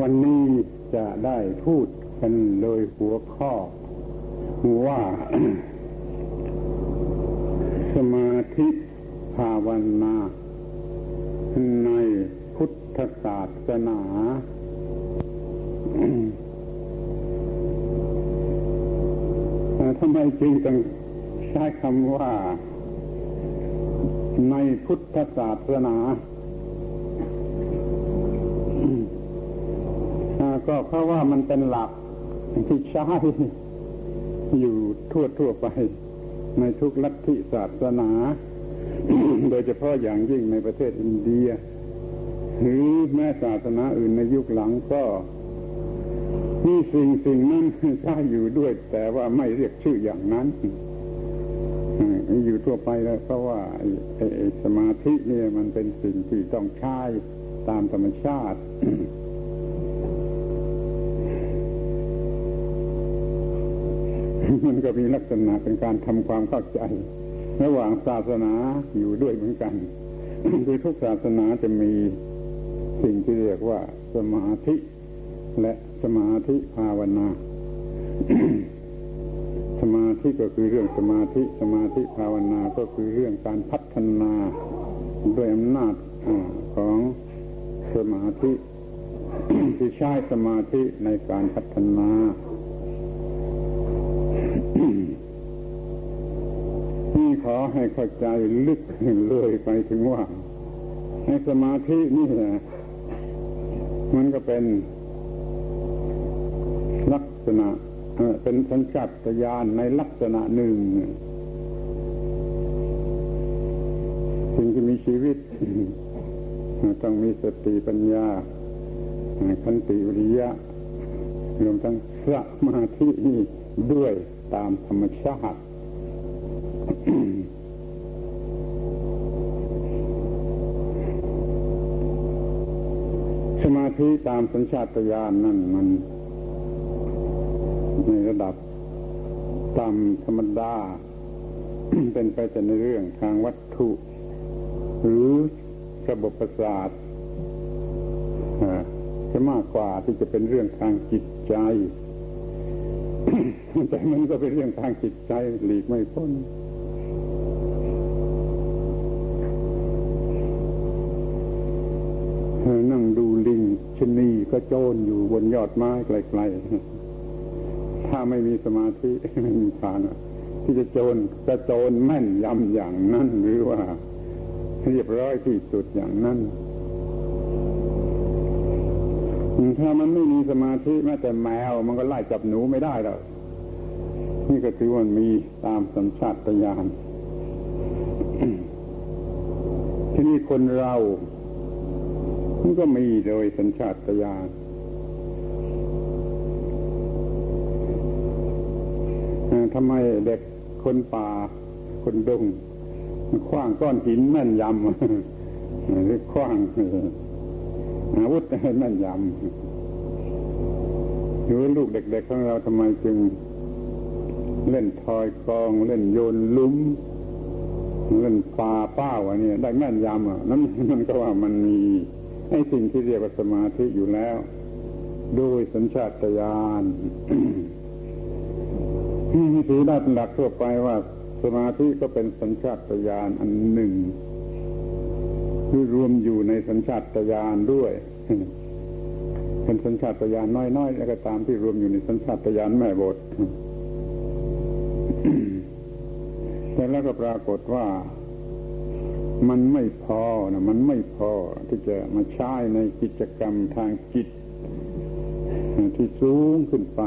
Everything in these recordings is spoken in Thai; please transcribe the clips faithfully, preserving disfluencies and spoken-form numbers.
วันนี้จะได้พูดกันโดยหัวข้อว่า สมาธิภาวนาในพุทธศาสนา ทำไมจึงต้องใช้คำว่าในพุทธศาสนา ก็เพราะว่ามันเป็นหลักที่ใช้อยู่ทั่วๆไปในทุกลัทธิศาสนา โดยเฉพาะอย่างยิ่งในประเทศอินเดียหรือแม้ศาสนาอื่นในยุคหลังก็มีสิ่งสิ่งนั้นใช้อยู่ด้วยแต่ว่าไม่เรียกชื่ออย่างนั้นอยู่ทั่วไปแล้วเพราะว่าสมาธิเนี่ยมันเป็นสิ่งที่ต้องใช้ตามธรรมชาติ มันก็มีลักษณะเป็นการทำความเข้าใจระหว่างศาสนาอยู่ด้วยเหมือนกัน คือทุกศาสนาจะมีสิ่งที่เรียกว่าสมาธิและสมาธิภาวนา สมาธิก็คือเรื่องสมาธิสมาธิภาวนาก็คือเรื่องการพัฒนาด้วยอำนาจของสมาธิ ที่ใช้สมาธิในการพัฒนา นี่ขอให้เข้าใจลึกเลยไปถึงว่าในสมาธินี่แหละมันก็เป็นลักษณะเป็นสัญชาตญาณในลักษณะหนึ่งสิ่งที่มีชีวิต ต้องมีสติปัญญาขันติวิริยะรวมทั้งสมาธินี่ด้วยตามธรรมชาติ สมาธิตามสัญชาตญาณนั่นมันในระดับตามธรรมดา เป็นไปแต่ในเรื่องทางวัตถุหรือระบบประสาทจะมากกว่าที่จะเป็นเรื่องทางจิตใจ แต่มันก็เป็นเรื่องทางจิตใจหลีกไม่พ้นนั่งดูลิงชนีก็โจรอยู่บนยอดไม้ไกลๆถ้าไม่มีสมาธิไม่มีฌานที่จะโจรจะโจรแม่นยำอย่างนั้นหรือว่าเรียบร้อยที่สุดอย่างนั้นถ้ามันไม่มีสมาธิแม้แต่แมวมันก็ไล่จับหนูไม่ได้หรอกนี่ก็ถือว่ามีตามสัญชาตญาณ ที่นี่คนเรามันก็มีโดยสัญชาตญาณทำไมเด็กคนป่าคนดงขว้างก้อนหินแม่นยำหรือขว้างอาวุธแม่นยำหรือลูกเด็กๆของเราทำไมจึงเล่นทอยกองเล่นโยนลุ้มเล่นปลาเป้าอันนี้ได้แม่นยำอ่ะนั่นมันก็ว่ามันมีไอ้สิ่งที่เรียกว่าสมาธิอยู่แล้วโดยสัญชาตญาณ นี่ถือได้เป็นหลักทั่วไปว่าสมาธิก็เป็นสัญชาตญาณอันหนึ่งที่รวมอยู่ในสัญชาตญาณด้วยเป็นสัญชาตญาณน้อยๆแล้วก็ตามที่รวมอยู่ในสัญชาตญาณแม่บท แต่แล้วก็ปรากฏว่ามันไม่พอนะมันไม่พอที่จะมาใช้ในกิจกรรมทางจิตที่สูงขึ้นไป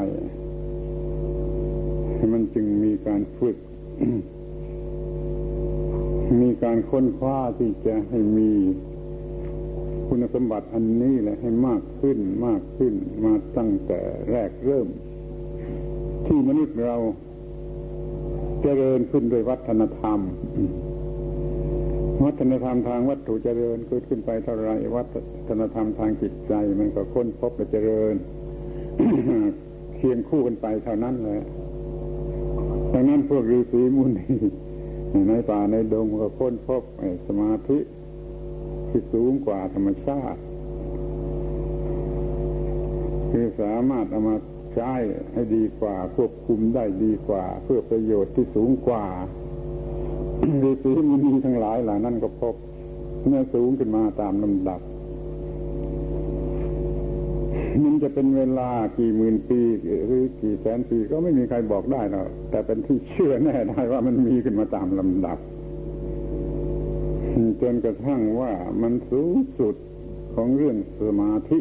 มันจึงมีการฝึก มีการค้นคว้าที่จะให้มีคุณสมบัติอันนี้แหละให้มากขึ้นมากขึ้นมาตั้งแต่แรกเริ่มที่มนุษย์เราเจริญขึ้นด้วยวัฒนธรรม วัฒนธรรมทางวัตถุเจริญขึ้นขึ้นไปเท่าไรวัฒนธรรมทางจิตใจมันก็ค้นพบและเจริญ เคียงคู่กันไปเท่านั้นแหละดังนั้นพวกฤาษีมุนีในป่าในดงก็ค้นพบสมาธิที่สูงกว่าธรรมชาติ คือสามารถเอามาใช้ให้ดีกว่าควบคุมได้ดีกว่าเพื่อประโยชน์ที่สูงกว่าวิธีที่มีทั้งหลายเหล่านั้นก็พบเมื่อสูงขึ้นมาตามลำดับมันจะเป็นเวลากี่หมื่นปีหรือกี่แสนปีก็ไม่มีใครบอกได้หรอกแต่เป็นที่เชื่อแน่ได้ว่ามันมีขึ้นมาตามลำดับจนกระทั่งว่ามันสูงสุดของเรื่องสมาธิ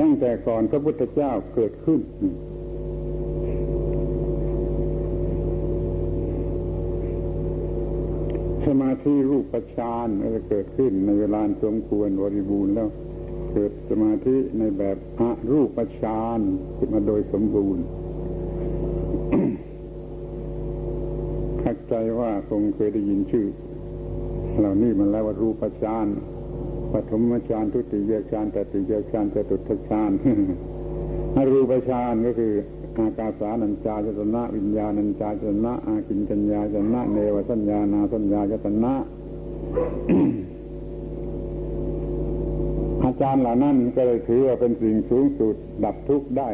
ตั้งแต่ก่อนพระพุทธเจ้าเกิดขึ้นสมาธิรูปฌานอะไรเกิดขึ้นในเวลาสมควรบริบูรณ์แล้วเกิดสมาธิในแบบอรูปฌานขึ้นมาโดยสมบูรณ์ เข้าใจว่าคงเคยได้ยินชื่อเหล่านี้มันแล้วว่ารูปฌานปฐมฌานทุติยฌานตติยฌานจตุตถฌาน อรูปฌานก็คืออากาสานัญจายตนะวิญญาณัญจายตนะอากิญจัญญายตนะเนวสัญญานาสัญญายตนะ อาจารย์เหล่านั้นก็เลยถือว่าเป็นสิ่งสูงสุดดับทุกข์ได้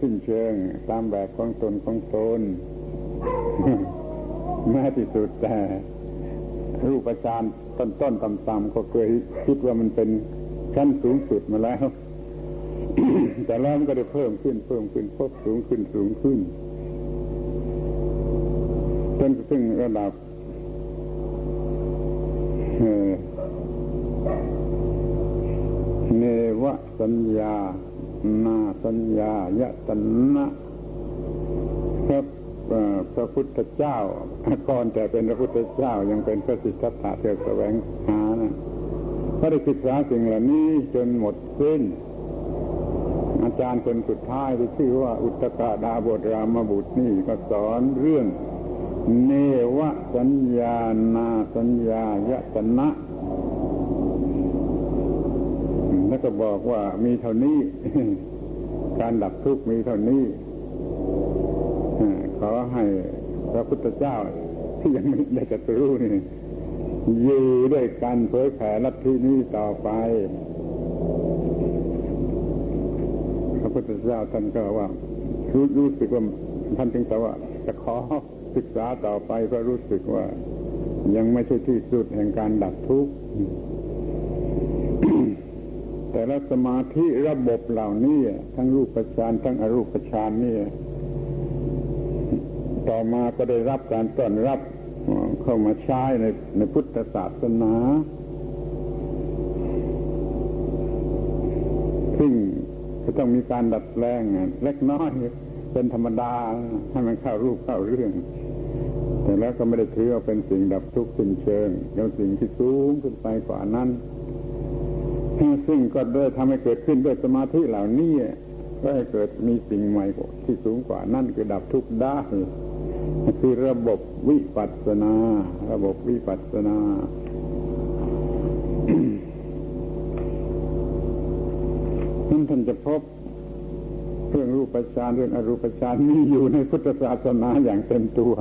สิ้นเชิงตามแบบของตนของตน แม้ที่สุดแต่รูปฌานต้นๆต่ำๆก็เคยคิดว่ามันเป็นขั้นสูงสุดมาแล้ว แต่แล้วมันก็ได้เพิ่มขึ้นเพิ่มขึ้นพบสูงขึ้นสูงขึ้นจนถึงระดับเนวสัญญานาสัญญายตนะครับพระพุทธเจ้าก่อนแต่เป็นพระพุทธเจ้ายังเป็นพระสิทธัตถะเที่ยวแสวงหานะก็ได้ศึกษาสิ่งเหล่านี้จนหมดสิ้นอาจารย์คนสุดท้ายที่ชื่อว่าอุตตกดาบทรามบุตรนี่ก็สอนเรื่องเนวสัญญานาสัญญายตนะแล้วก็บอกว่ามีเท่านี้ การดับทุกข์มีเท่านี้ขอให้พระพุทธเจ้าที่ยังไม่ได้จะรู้นี่อยู่ด้วยการเผยแผ่ลัทธินี้ต่อไปพระพุทธเจ้าท่านก็ว่ารู้รู้สึกว่าท่านจึงแต่ว่าจะขอศึกษาต่อไปเพราะรู้สึกว่ายังไม่ใช่ที่สุดแห่งการดับทุกข์ แต่ละสมาธิระบบเหล่านี้ทั้งรูปฌานทั้งอรูปฌานนี่ต่อมาก็ได้รับการต้อนรับเข้ามาใช้ในในพุทธศาสนาซึ่งก็ต้องมีการดัดแปลงเล็กน้อยเป็นธรรมดาให้มันเข้ารูปเข้าเรื่องแต่แล้วก็ไม่ได้ถือว่าเป็นสิ่งดับทุกข์สิ้นเชิงแล้วสิ่งที่สูงขึ้นไปกว่านั้นซึ่งก็ได้ทำให้เกิดขึ้นด้วยสมาธิเหล่านี้ก็ให้เกิดมีสิ่งใหม่ที่สูงกว่านั่นคือดับทุกข์ได้คือระบบวิปัสสนาระบบวิปัสสนา นั่นท่านจะพบเรื่องรูปฌานเรื่องอรูปฌานมีอยู่ในพุทธศาสนาอย่างเต็มตัว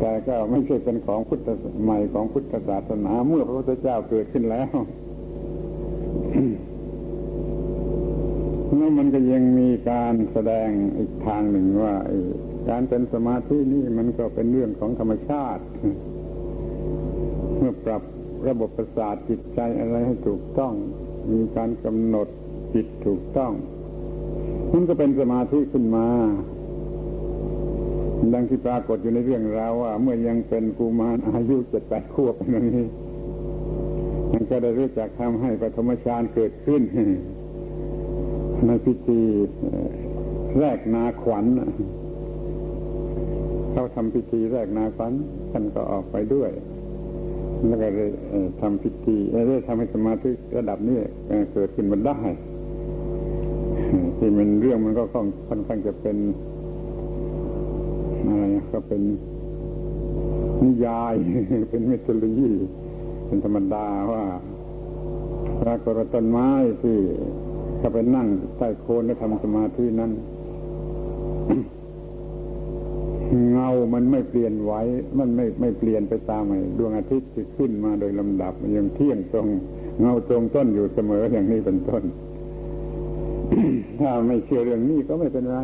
แต่ก็ไม่ใช่เป็นของพุทธใหม่ของพุทธศาสนาเมื่อพระพุทธเจ้าเกิดขึ้นแล้ว แล้วมันก็ยังมีการแสดงอีกทางหนึ่งว่าการเป็นสมาธินี่มันก็เป็นเรื่องของธรรมชาติเมื่อปรับระบบประสาทจิตใจอะไรให้ถูกต้องมีการกำหนดจิตถูกต้องมันก็เป็นสมาธิขึ้นมาดังที่ปรากฏอยู่ในเรื่องราวว่าเมื่อยังเป็นกุมารอายุเจ็ดแปดขวบนั่นนี่มันก็ได้รู้จักทำให้ปฐมฌานเกิดขึ้นในพิธีแรกนาขวัญเขาทำพิธีแรกนาขวัญท่านก็ออกไปด้วยแล้วก็เลยทำพิธีได้ทำให้สมาธิระดับนี้เกิดขึ้นมาได้ที่มันเรื่องมันก็ค่อนข้างจะเป็นอะไรก็เป็นนิยายเป็นมิตรีเป็นธรรมดาว่าปรากฏต้นไม้ที่ถ้าไปนั่งใต้โคนแล้วทำสมาธินั้น เงา มันไม่เปลี่ยนไหวมันไม่ไม่เปลี่ยนไปตามดวงอาทิตย์ที่ขึ้นมาโดยลำดับมันยังเที่ยงตรงเงาตรงต้นอยู่เสมออย่างนี้เป็นต้น ถ้าไม่เชื่อเรื่องนี้ก็ไม่เป็นไร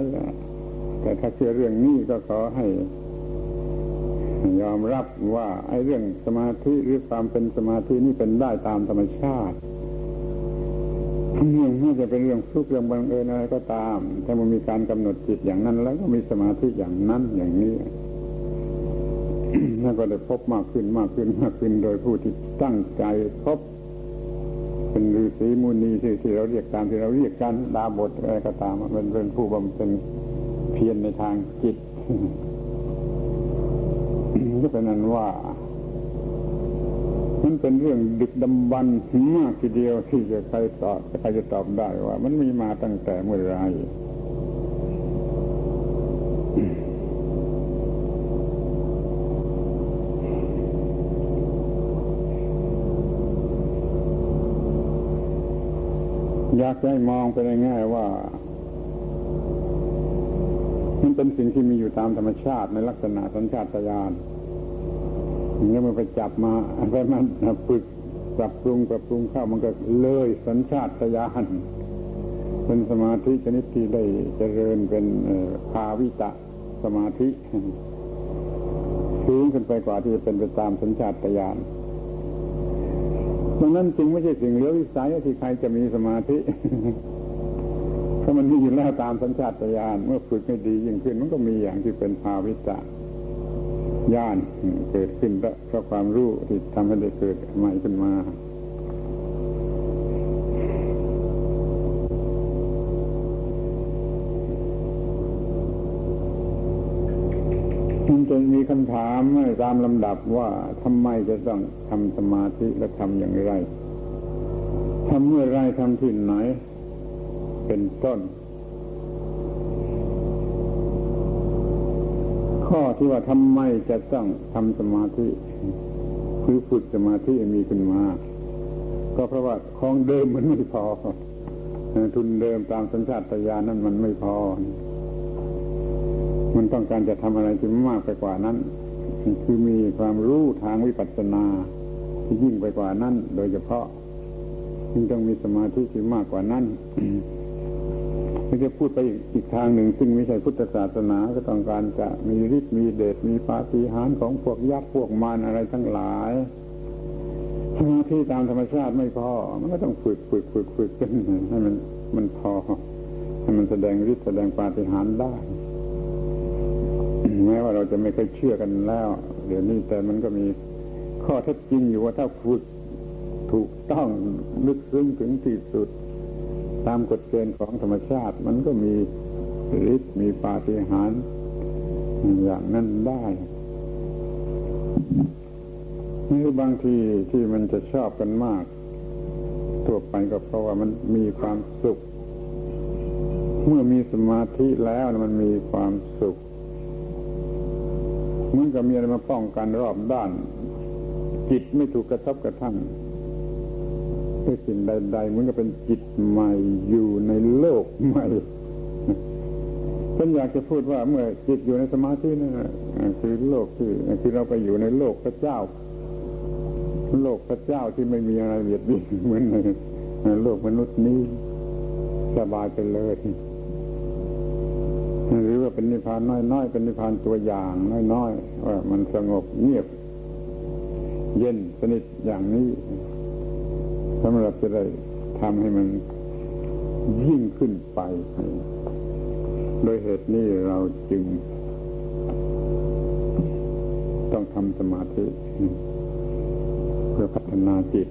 แต่ถ้าเชื่อเรื่องนี้ก็ขอให้ยอมรับว่าไอ้เรื่องสมาธิหรือความเป็นสมาธินี่เป็นได้ตามธรรมชาติเรื่องไม่จะเป็นเรื่องทุกข์เรื่องบังเอิญอะไรก็ตามถ้ามันมีการกำหนดจิตอย่างนั้นแล้วก็มีสมาธิอย่างนั้นอย่างนี้ นั่นก็ได้พบมากขึ้นมากขึ้นมากขึ้นโดยผู้ที่ตั้งใจพบเป็นฤาษีมุนีที่เราเรียกการที่เราเรียกการดาบทอะไรก็ตามมันเป็นผู้บำเพ็ญเพียรในทางจิต ก็เป็นนั้นว่ามันเป็นเรื่องดึกดำบรรพ์มากทีเดียวที่จะใครตอบใครจะตอบได้ว่ามันมีมาตั้งแต่เมื่อไรอยากให้มองไปง่ายๆว่ามันเป็นสิ่งที่มีอยู่ตามธรรมชาติในลักษณะสัญชาตญาณแล้วมันไปจับมาไปมันฝึกปรับปรุงปรับปรุงเข้ามันก็เลยสัญชาตญาณเป็นสมาธิชนิดที่ได้เจริญเป็นภาวิตะสมาธิสูงขึ้นไปกว่าที่จะเป็นไปตามสัญชาตญาณดังนั้นจึงไม่ใช่สิ่งเหลือวิสัยที่ใครจะมีสมาธิเพราะมันมีอยู่แล้วตามสัญชาตญาณเมื่อฝึกให้ดียิ่งขึ้นมันก็มีอย่างที่เป็นภาวิตะญาณเกิดขึ้นเพราะความรู้ที่ทำให้ได้เกิดใหม่ขึ้นมามันจะมีคำถามตามลำดับว่าทำไมจะต้องทำสมาธิและทำอย่างไรทำเมื่อไรทำที่ไหนเป็นต้นข้อที่ว่าทำไมจะต้องทำสมาธิคือฝึกสมาธิมีขึ้นมาก็เพราะว่าของเดิมมันไม่พอทุนเดิมตามสัญชาตญาณนั้นมันไม่พอมันต้องการจะทำอะไรที่มากไปกว่านั้นคือมีความรู้ทางวิปัสสนาที่ยิ่งไปกว่านั้นโดยเฉพาะจึงต้องมีสมาธิที่มากกว่านั้นไม่ใช่พูดไปอีกทางหนึ่งซึ่งไม่ใช่พุทธศาสนาก็ต้องการจะมีฤทธิ์มีเดชมีปาฏิหาริย์ของพวกยักษ์พวกมารอะไรทั้งหลายสมาธิตามธรรมชาติไม่พอมันก็ต้องฝึกฝึกฝึกฝึกกันให้มันมันพอให้มันแสดงฤทธิ์แสดงปาฏิหาริย์ได้แม้ว่าเราจะไม่เคยเชื่อกันแล้วเดี๋ยวนี้แต่มันก็มีข้อเท็จจริงอยู่ว่าถ้าฝึกถูกต้องลึกซึ้งถึงที่สุดตามกฎเกณฑ์ของธรรมชาติมันก็มีฤทธิ์มีปาฏิหาริย์อย่างนั้นได้หรือบางทีที่มันจะชอบกันมากทั่วไปก็เพราะว่ามันมีความสุขเมื่อมีสมาธิแล้วมันมีความสุขเหมือนกับมีอะไรมาป้องกันรอบด้านจิตไม่ถูกกระทบกระทั่งด้วยสิ่งใดๆเหมือนกับเป็นจิตใหม่อยู่ในโลกใหม่ฉันอยากจะพูดว่าเมื่อจิตอยู่ในสมาธินั่นคือโลกที่ที่เราไปอยู่ในโลกพระเจ้าโลกพระเจ้าที่ไม่มีอะไรเบียดเบียนเหมือนในโลกมนุษย์นี้สบายไปเลยหรือว่าเป็นนิพพานน้อยๆเป็นนิพพานตัวอย่างน้อยๆว่ามันสงบเงียบเย็นสนิทอย่างนี้สำหรับจะได้ทำให้มันยิ่งขึ้นไปโดยเหตุนี้เราจึงต้องทำสมาธิเพื่อพัฒนาจิต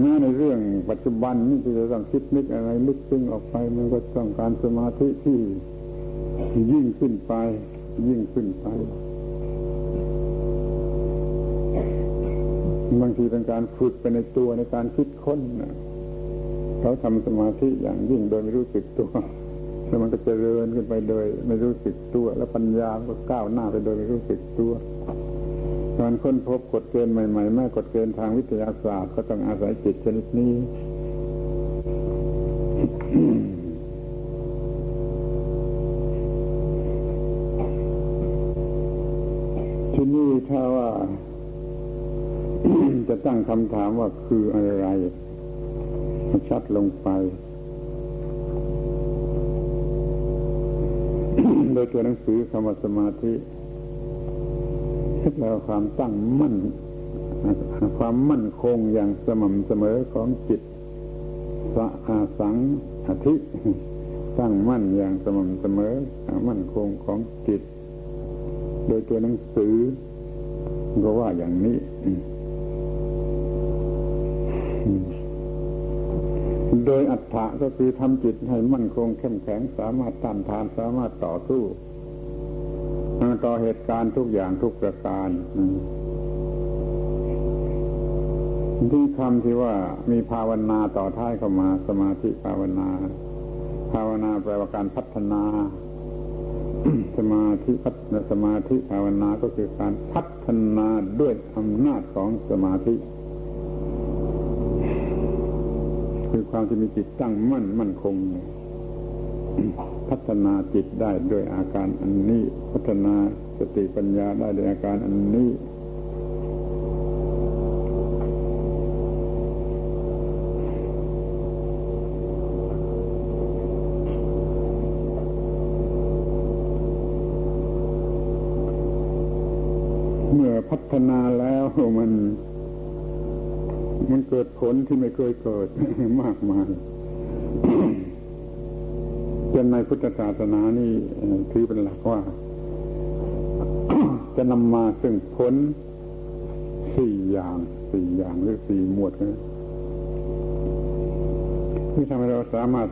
แม้ในเรื่องปัจจุบันนี่จะต้องคิดนึกอะไรนึกซึ้งออกไปมันก็ต้องการสมาธิที่ยิ่งขึ้นไปยิ่งขึ้นไปบางทีเป็นการฝึกไปในตัวในการคิดค้นเขาทำสมาธิอย่างยิ่งโดยไม่รู้สึกตัวแล้วมันก็เจริญขึ้นไปโดยไม่รู้สึกตัวแล้วปัญญาก็ก้าวหน้าไปโดยไม่รู้สึกตัวการค้นพบกฎเกณฑ์ใหม่ๆแม้กฎเกณฑ์ทางวิทยาศาสตร์ก็ต้องอาศัยจิตชนิดนี้ ถ้าว่า จะตั้งคำถามว่าคืออะไรชัดลงไปโดยตัวหนังสือคำว่าสมาธิแล้วความตั้งมั่นความมั่นคงอย่างสม่ำเสมอของจิตสะอาสังอธิตั้งมั่นอย่างสม่ำเสมอมั่นคงของจิตโดยตัวหนังสือก็ว่าอย่างนี้โดยอัตถะก็คือทำจิตให้มั่นคงเข้มแข็งสามารถต้านทานสามารถต่อสู้ต่อเหตุการณ์ทุกอย่างทุกประการที่คำที่ว่ามีภาวนาต่อท้ายเข้ามาสมาธิภาวนาภาวนาแปลว่าการพัฒนา สมาธิพัฒนาสมาธิภาวนาก็คือการพัฒนาด้วยอำนาจของสมาธิคือความที่มีจิตตั้งมั่นมั่นคง พัฒนาจิตได้ด้วยอาการอันนี้พัฒนาสติปัญญาได้ด้วยอาการอันนี้พัฒนาแล้วมันมันเกิดผลที่ไม่เคยเกิด มากมาย จนในพุทธศาสนานี่ถือเป็นหลักว่า จะนำมาซึ่งผลสี่อย่างสี่อย่างหรือสี่หมวดนะที่ทำให้เราสามารถ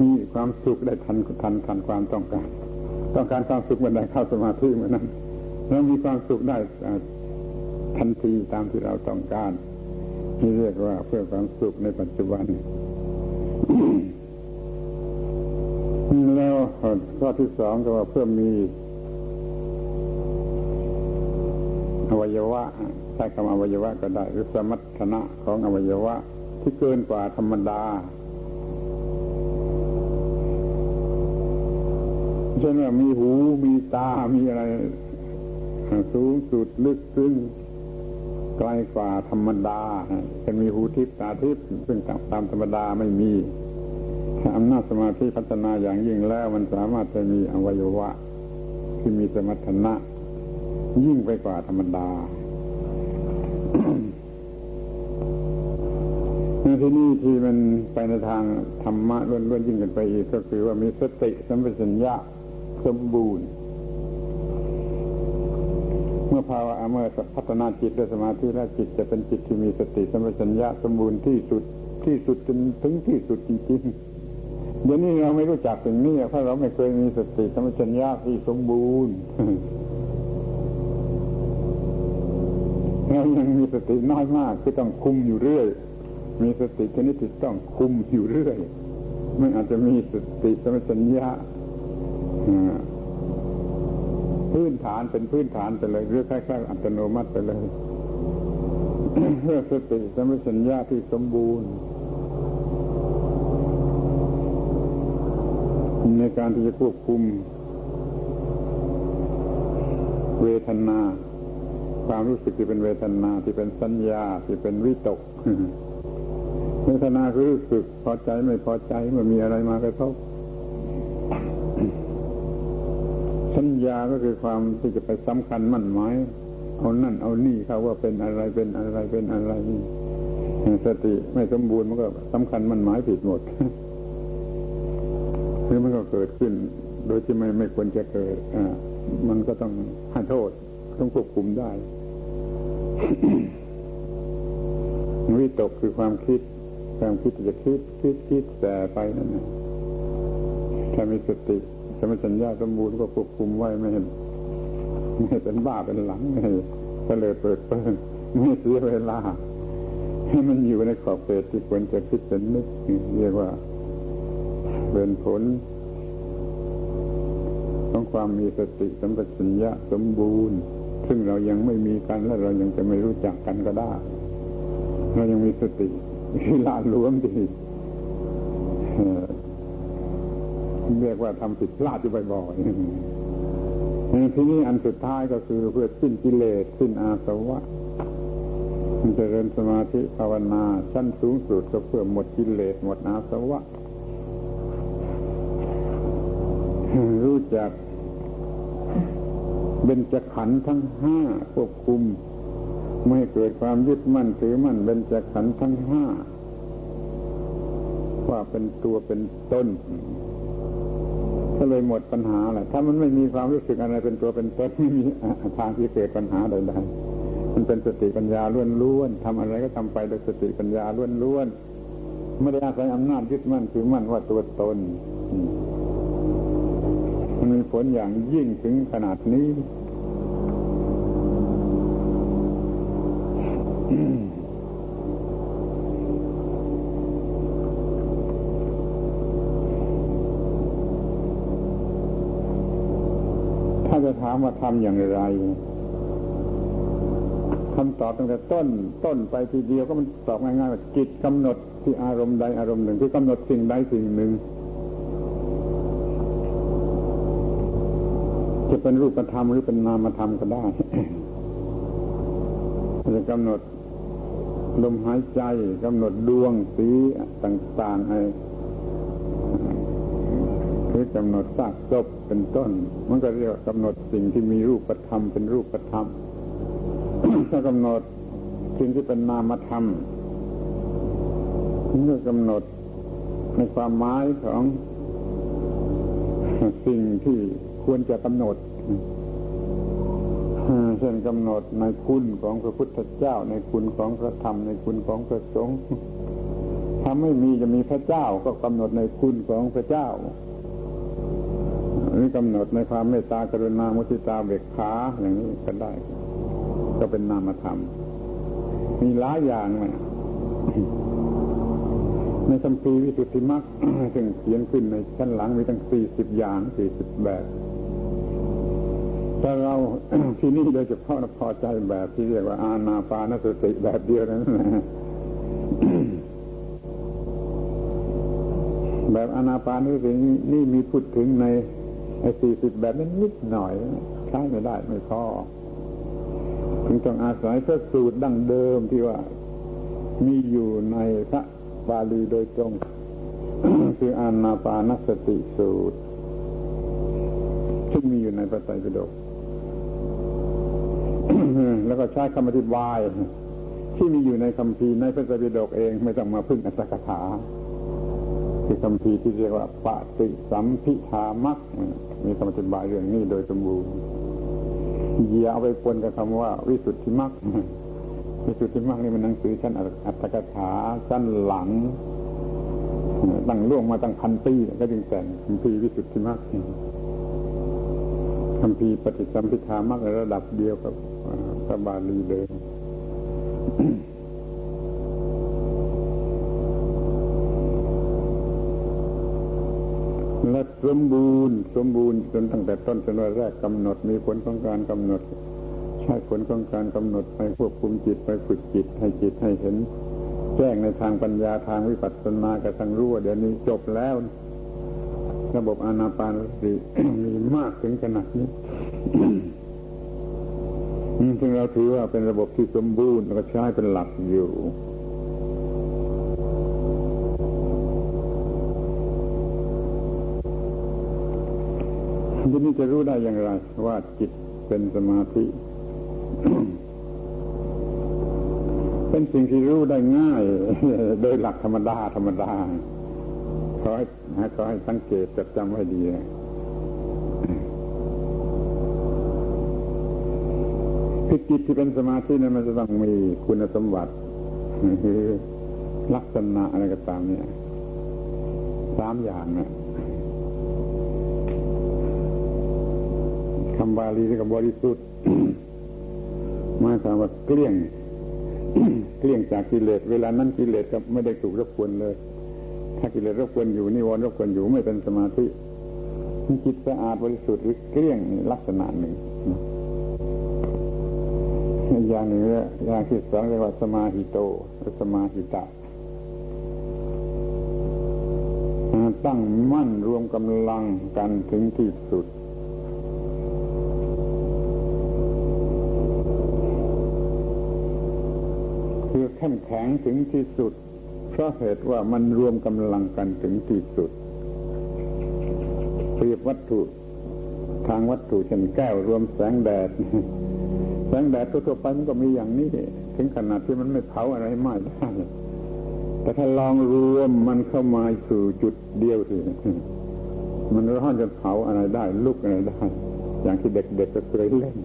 มีความสุขได้ทันทันทันความต้องการต้องการความสุขมันได้เข้าสมาธิเหมือนนั้นเรามีความสุขได้ทันทีตามที่เราต้องการนี่เรียกว่าเพื่อความสุขในปัจจุบัน แล้วข้อที่สองก็ว่าเพื่อมีอวัยวะใช้คำอวัยวะก็ได้หรือสมรรถนะของอวัยวะที่เกินกว่าธรรมดาเช่นว่ามีหูมีตามีอะไรสูงสุดลึกซึ้งไกลกว่าธรรมดาจะมีหูทิพตาทิพซึ่งตามธรรมดาไม่มีอำนาจสมาธิพัฒนาอย่างยิ่งแล้วมันสามารถจะมีอวัยวะที่มีสมรรถนะยิ่งไปกว่าธรรมดา ที่นี่ที่มันไปในทางธรรมะล้วนๆยิ่งขึ้นไปอีกก็คือว่ามีสติสัมปชัญญะสมบูรณ์เมื่อภาวะเมื่อพัฒนาจิตด้วยสมาธิและจิตจะเป็นจิตที่มีสติสัมปชัญญะสมบูรณ์ที่สุดที่สุดจนถึงที่สุดจริงๆเดี๋ยวนี้เราไม่รู้จักสิ่งนี้เพราะเราไม่เคยมีสติสัมปชัญญะที่สมบูรณ์ เรายังมีสติน้อยมากที่ต้องคุมอยู่เรื่อยมีสติชนิดที่ต้องคุมอยู่เรื่อยมันอาจจะมีสติสัมปชัญญะพื้นฐานเป็นพื้นฐานไปเลยเรื่องคล้ายๆอัตโนมัติไปเลยเรื่องสติสัมปชัญญะที่สมบูรณ์ในการที่จะควบคุมเวทนาความรู้สึกที่เป็นเวทนาที่เป็นสัญญาที่เป็นวิตกเวทนาคือรู้สึกพอใจไม่พอใจมันมีอะไรมากระทบสัญญาก็คือความที่จะไปสำคัญมั่นหมายเอานั่นเอานี่เขาว่าเป็นอะไรเป็นอะไรเป็นอะไรนี่สติไม่สมบูรณ์มันก็สำคัญมั่นหมายผิดหมดหรือมันก็เกิดขึ้นโดยที่ไม่ไม่ควรจะเกิดอ่ามันก็ต้องให้โทษต้องควบคุมได้ วิตกคือความคิดความคิดจะคิดคิดคิดแต่ไปนั่นแหละถ้ามีสติสมสัญญาสมบูรณ์ก็ควบคุมไว้ไม่ให้ไม่ให้เป็นบ้าเป็นหลังไม่ให้เตลิดเปิดเปิงไม่เสียเวลาให้มันอยู่ในขอบเขตที่ควรจะคิดเป็นนึกเรียกว่าเป็นผลของความมีสติสัมปชัญญะสมบูรณ์ซึ่งเรายังไม่มีกันและเรายังจะไม่รู้จักกันก็ได้เรายังมีสติที่ละหลวมดีเรียกว่าทำผิดพลาดอยู่บ่อยๆ ในที่นี้อันสุดท้ายก็คือเพื่อสิ้นกิเลสสิ้นอาสวะมันจะเจริญสมาธิภาวนาชั้นสูงสุดก็เพื่อหมดกิเลสหมดอาสวะรู้จักเบญจขันธ์ทั้งห้าควบคุมไม่ให้เกิดความยึดมั่นถือมั่นเบญจขันธ์ทั้งห้าว่าเป็นตัวเป็นตนก็เลยหมดปัญหาแหละถ้ามันไม่มีความรู้สึกอะไรเป็นตัวเป็นตนไม่มีทางที่เกิดปัญหาใดๆมันเป็นสติปัญญาล้วนๆทำอะไรก็ทำไปโดยสติปัญญาล้วนๆไม่ได้อาศัยอำนาจยึดมั่นถือมั่นว่าตัวตนมันมีผลอย่างยิ่งถึงขนาดนี้ ถ้าจะถามว่าทำอย่างไรคำตอบตั้งแต่ต้นต้นไปทีเดียวก็มันตอบง่ายๆว่าจิตกำหนดที่อารมณ์ใดอารมณ์หนึ่งคือกำหนดสิ่งใดสิ่งหนึ่งจะเป็นรูปธรรมหรือเป็นนามธรรมก็ได้ จะกำหนดลมหายใจกำหนดดวงสีต่างๆให้คือกำหนดซากศพเป็นต้นมันก็เรียกว่ากำหนดสิ่งที่มีรูปธรรมเป็นรูปธรรม ถ้ากำหนดสิ่งที่เป็นนามธรรมนี่ก็กำหนดในความหมายของสิ่งที่ควรจะกำหนดเช่นกำหนดในคุณของพระพุทธเจ้าในคุณของพระธรรมในคุณของพระสงฆ์ถ้าไม่มีจะมีพระเจ้าก็กำหนดในคุณของพระเจ้าหรือกำหนดในความเมตตากรุณามุทิตาเบกขาอย่างนี้ก็ได้ก็เป็นนามธรรมมีหลายอย่างนะในคัมภีร์วิสุทธิมรรคซึ่งเขียนขึ้นในชั้นหลังมีตั้งสี่สิบอย่างสี่สิบแบบแต่เรา ที่นี่โดยเฉพาะพอใจแบบที่เรียกว่าอานาปานสติแบบเดียวนั้น แบบอานาปานสตินี่มีพูดถึงในไอ้สี่สิบแบบนั้นนิดหน่อยใช้ไม่ได้ไม่พอถึงต้องอาศัยพระสูตรดั้งเดิมที่ว่ามีอยู่ในพระบาลีโดยตรง คืออานาปานสติสูตรซึ่งมีอยู่ในพระไตรปิฎก แล้วก็ใช้คำอธิบายที่มีอยู่ในคัมภีร์ในพระไตรปิฎกเองไม่ต้องมาพึ่งอัตถกถาคือคัมภีร์ที่เรียกว่าปฏิสัมภิธามัคมีคำอธิบายเรื่องนี้โดยสมบูรณ์อย่าเอาไปปนกับคำว่าวิสุทธิมัค วิสุทธิมรรคนี่มันหนังสือชั้นอัตถกถาชั้นหลังตั้งล่วงมาตั้งพันปีก็จึงแต่งคัมภีร์วิสุทธิมรรคคัมภีร์ปฏิสัมภิธามรรคระดับเดียวกับพระบาลีเลย และสมบูรณ์สมบูรณ์จนตั้งแต่ต้นจนวันแรกกำหนดมีผลของการกำหนดใช้ผลของการกำหนดไปควบคุมจิตไปฝึกจิตให้จิตให้เห็นแจ้งในทางปัญญาทางวิปัสสนากระทั่งรู้เดี๋ยวนี้จบแล้วระบบอานาปานสติ มีมากถึงขนาดนี้ ซึ่งเราถือว่าเป็นระบบที่สมบูรณ์แล้วก็ใช้เป็นหลักอยู่ทีนี้จะรู้ได้อย่างไรว่าจิตเป็นสมาธิเป็นสิ่งที่รู้ได้ง่ายโดยหลักธรรมดาธรรมดาขอให้ขอให้สังเกตจดจำไว้ดีคือจิตที่เป็นสมาธินั้นมันจะต้องมีคุณสมบัติคือลักษณะอะไรก็ตามเนี่ยสามอย่างนะคำบาลีที่กับบริสุทธิ์ หมายความว่าเกลี้ยง เกลี้ยงจากกิเลสเวลานั้นกิเลสก็ไม่ได้ถูกรบกวนเลยถ้ากิเลสรบกวนอยู่นิวรณ์รบกวนอยู่ไม่เป็นสมาธิจิตสะอาดบริสุทธิ์หรือเกลี้ยงลักษณะหนึ่งอย่างหนึ่งอย่างที่สองเรียกว่าสมาหิโตหรือสมาหิตะตั้งมั่นรวมกำลังกันถึงที่สุด เข้มแข็งถึงที่สุดเพราะเหตุว่ามันรวมกำลังกันถึงที่สุดเปรียบวัตถุทางวัตถุเช่นแก้วรวมแสงแดดแสงแดดทั่วไปมันก็มีอย่างนี้ถึงขนาดที่มันไม่เผาอะไรมากได้แต่ถ้าลองรวมมันเข้ามาสู่จุดเดียวสิมันร้อนจนเผาอะไรได้ลุกอะไรได้อย่างที่เด็กๆก็เคยเล่น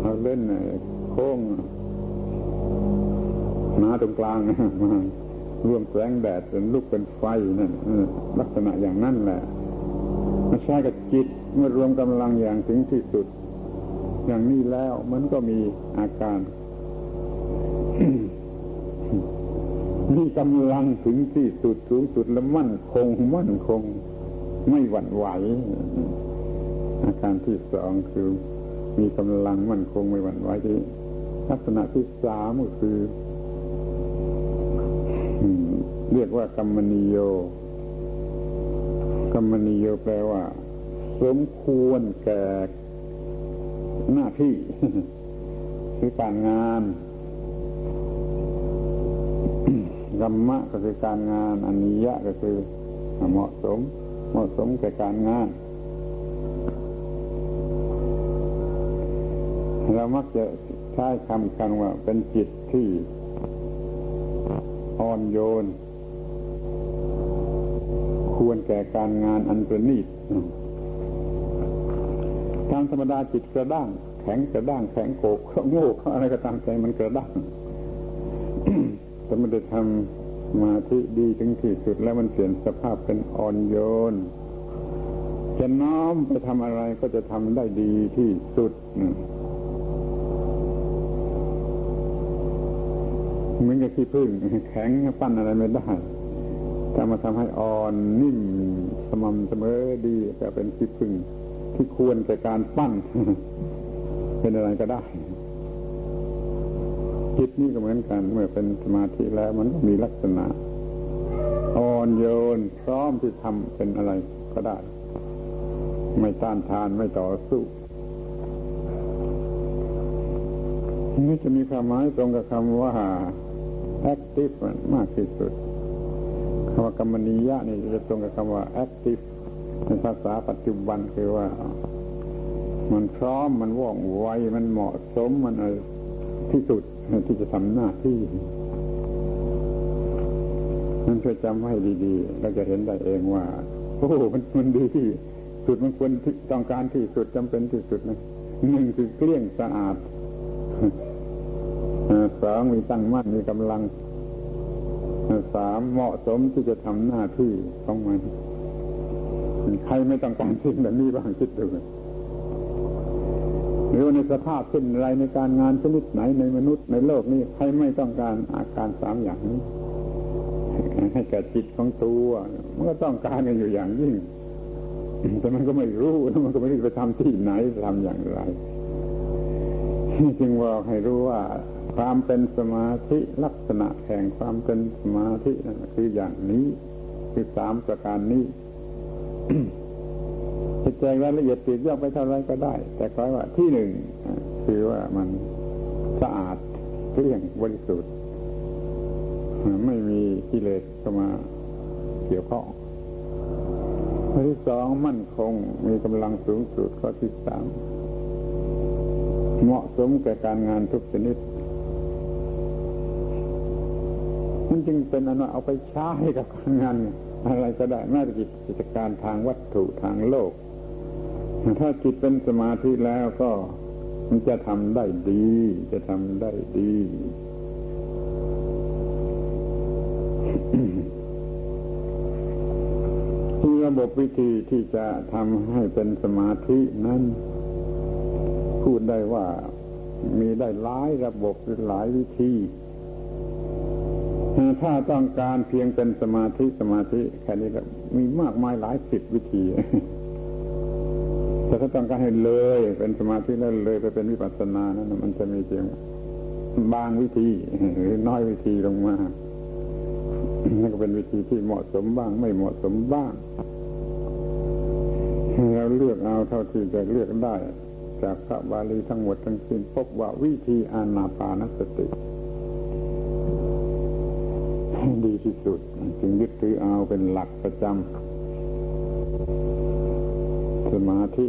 เอาเล่นโค้งหนาตรงกลางมารวมแสงแดดจนลุกเป็นไฟนั่นลักษณะอย่างนั้นแหละมันใช้กับจิตเมื่อรวมกำลังอย่างถึงที่สุดอย่างนี้แล้วมันก็มีอาการ มีกำลังถึงที่สุดสูงสุดและมั่นคงมั่นคงไม่หวั่นไหวอาการที่สองคือมีกำลังมั่นคงไม่หวั่นไหวลักษณะที่สามก็คือเรียกว่ากัมมนิโยกัมมนิโยแปลว่าสมควรแก่หน้าที่หรือการงาน กัมมะก็คือการงานอนิยะก็คือเหมาะสมเหมาะสมแก่การงานเรามักจะใช้คำกันว่าเป็นจิตที่อ่อนโยนควรแก่การงานอันประณีตตามธรรมดาจิตกระด้างแข็งกระด้างแข็งโกบเขาโง่เขาอะไรก็ตามใจมันกระด้าง แต่มันได้ทำสมาธิดีถึงที่สุดแล้วมันเปลี่ยนสภาพเป็นอ่อนโยนจะน้อมไปทำอะไรก็จะทำได้ดีที่สุดเหมือนกับขี้ผึ้งแข็งปั้นอะไรไม่ได้ถ้ามาทำให้อ่อนนิ่มสม่ำเสมอดีก็เป็นขี้ผึ้งที่ควรแก่การปั้น เป็นอะไรก็ได้จิตนี่ก็เหมือนกันเมื่อเป็นสมาธิแล้วมันก็มีลักษณะอ่อนโยนพร้อมที่ทำเป็นอะไรก็ได้ไม่ต้านทานไม่ต่อสู้นี่จะมีความหมายตรงกับคำว่า active มากที่สุดคำว่ากัมมนิยะนี่จะตรงกับคำว่า active ในภาษาปัจจุบันคือว่ามันพร้อมมันว่องไวมันเหมาะสมมันอะไรที่สุดที่จะทำหน้าที่นั่นช่วยจำให้ดีๆเราจะเห็นได้เองว่าโอ้มันมันดีที่สุดมันควรต้องการที่สุดจำเป็นที่สุดนะหนึ่งคือเกลี้ยงสะอาดสองมีตั้งมั่นมีกำลังสามเหมาะสมที่จะทำหน้าที่ของมันใครไม่ต้องการสิ่งแบบนี้บ้างคิดดูหรือในสภาพเช่นไรในการงานชนิดไหนในมนุษย์ในโลกนี้ใครไม่ต้องการอาการสามอย่างนี้ให้แก่จิตของตัวมันก็ต้องการกันอยู่อย่างยิ่งแต่มันก็ไม่รู้มันก็ไม่รู้ไปทำที่ไหนทำอย่างไรจึงว่าให้รู้ว่าความเป็นสมาธิลักษณะแห่งความเป็นสมาธินั่นคืออย่างนี้คือสามประการนี้ จะแจงรายละเอียดปลีกย่อยไปเท่าไรก็ได้แต่ขอว่าที่หนึ่งคือว่ามันสะอาดเกลี้ยงบริสุทธิ์ไม่มีกิเลสเข้ามาเกี่ยวข้องข้อที่สองมั่นคงมีกำลังสูงสุดข้อที่สามเหมาะสมแก่การงานทุกชนิดมันจึงเป็นอันว่าเอาไปใช้กับการงานอะไรก็ได้แม้แต่กิจการทางวัตถุทางโลกถ้าจิตเป็นสมาธิแล้วก็มันจะทำได้ดีจะทำได้ดี ที่ระบบวิธีที่จะทำให้เป็นสมาธินั้นพูดได้ว่ามีได้หลายระบบหลายวิธีถ้าต้องการเพียงเป็นสมาธิสมาธิแค่นี้ก็มีมากมายหลายสิบวิธีแต่ถ้าต้องการให้เลยเป็นสมาธิแล้วเลยไปเป็นวิปัสสนานั้นมันจะมีเพียงบางวิธีหรือน้อยวิธีลงมานั่นก็เป็นวิธีที่เหมาะสมบ้างไม่เหมาะสมบ้างเราเลือกเอาเท่าที่จะเลือกได้ จากพระบาลีทั้งหมดทั้งสิ้นพบว่าวิธีอานาปานสติดีที่สุดจึงยึดถือเอาเป็นหลักประจำสมาธิ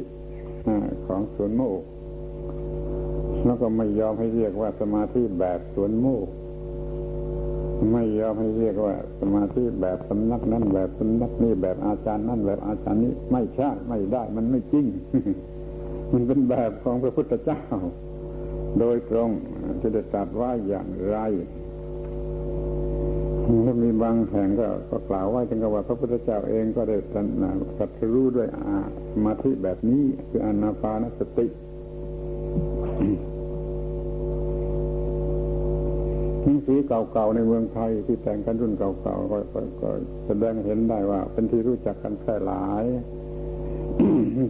ของสวนโมกข์แล้วก็ไม่ยอมให้เรียกว่าสมาธิแบบสวนโมกข์ไม่ยอมให้เรียกว่าสมาธิแบบสำนักนั้นแบบสำนักนี้แบบอาจารย์นั่นแบบอาจารย์นี้ไม่ใช่ไม่ได้มันไม่จริง มันเป็นแบบของพระพุทธเจ้าโดยตรงที่ได้ตรัสว่าอย่างไรถ้ามีบางแห่งก็ก็กล่าวว่าจึงกล่าวว่าพระพุทธเจ้าเองก็ได้ตรัสรู้ด้วยสมาธิแบบนี้คืออานาปานสติหนังสือเก่าๆในเมืองไทยที่แต่งกันรุ่นเก่าๆก็แสดงเห็นได้ว่าเป็นที่รู้จักกันแพร่หลาย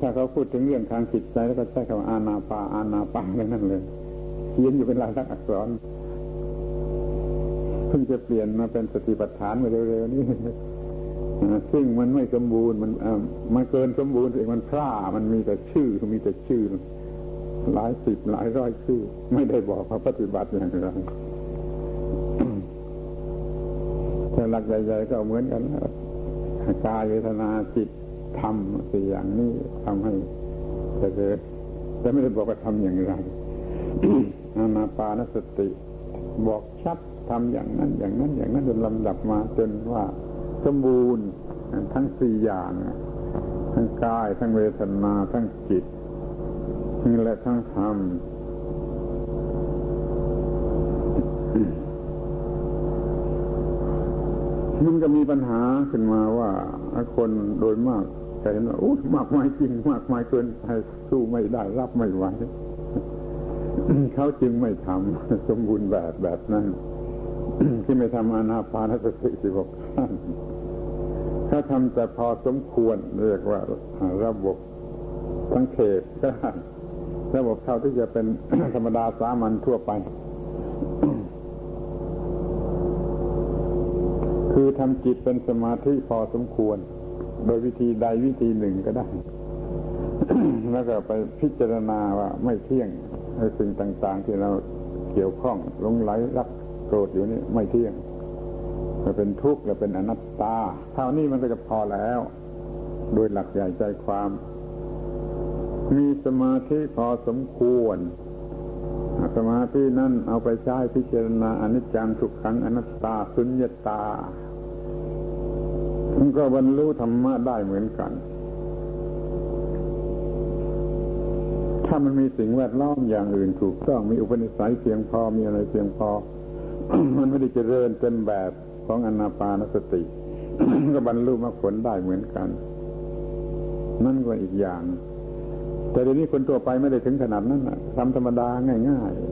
ถ้าเขาพูดถึงเรื่องทางจิตใจแล้วก็ใช้คำว่าอานาปาอานาปาอะไรนั่นเลยเขียนอยู่เป็นลายลักษณ์อักษรเพิ่งจะเปลี่ยนมาเป็นสติปัฏฐานมาเร็วๆนี่ซึ่งมันไม่สมบูรณ์มันมันเกินสมบูรณ์เองมันพร่ามันมีแต่ชื่อมีแต่ชื่อหลายสิบหลายร้อยชื่อไม่ได้บอกว่าปฏิบัติอย่างไรแต่หลักใหญ่ๆก็เหมือนกันกายเวทนาจิตธรรมสี่อย่างนี้ทำให้เกิดแต่ไม่ได้บอกว่าทำอย่างไร อานาปานสติบอกชัดทำอย่างนั้นอย่างนั้นอย่างนั้นจนลำดับมาจนว่าสมบูรณ์ทั้งสี่อย่างทั้งกายทั้งเวทนาทั้งจิตนี่แหละทั้งธรรมมันก็มีปัญหาขึ้นมาว่าคนโดยมากจะเห็นว่าโอ้มากมายจริงมากมายเกินไปสู้ไม่ได้รับไม่ไหวเขาจึงไม่ทำสมบูรณ์แบบแบบนั้น ที่ไม่ทำอานาปานสติสิบหกขั้นถ้าทำแต่พอสมควรเรียกว่าระบบสังเขปก็ได้ระบบเท่าที่จะเป็น ธรรมดาสามัญทั่วไป คือทำจิตเป็นสมาธิพอสมควรโดยวิธีใดวิธีหนึ่งก็ได้ แล้วก็ไปพิจารณาว่าไม่เที่ยงสิ่งต่างๆที่เราเกี่ยวข้องหลงไหลรักโกรธอยู่นี่ไม่เที่ยงจะเป็นทุกข์จะเป็นอนัตตาเท่านี้มันก็จะพอแล้วโดยหลักใหญ่ใจความมีสมาธิพอสมควรสมาธินั่นเอาไปใช้พิจารณาอนิจจังทุกขังอนัตตาสุญญตามันก็บรรลุธรรมะได้เหมือนกันถ้ามันมีสิ่งแวดล้อมอย่างอื่นถูกต้องมีอุปนิสัยเพียงพอมีอะไรเพียงพอ มันไม่ได้เจริญเต็มแบบของอานาปานสติ ก็บรรลุมรรคผลได้เหมือนกันนั่นก็อีกอย่างแต่เดี๋ยวนี้คนทั่วไปไม่ได้ถึงขนาดนั้นนะทำธรรมดาง่ายๆ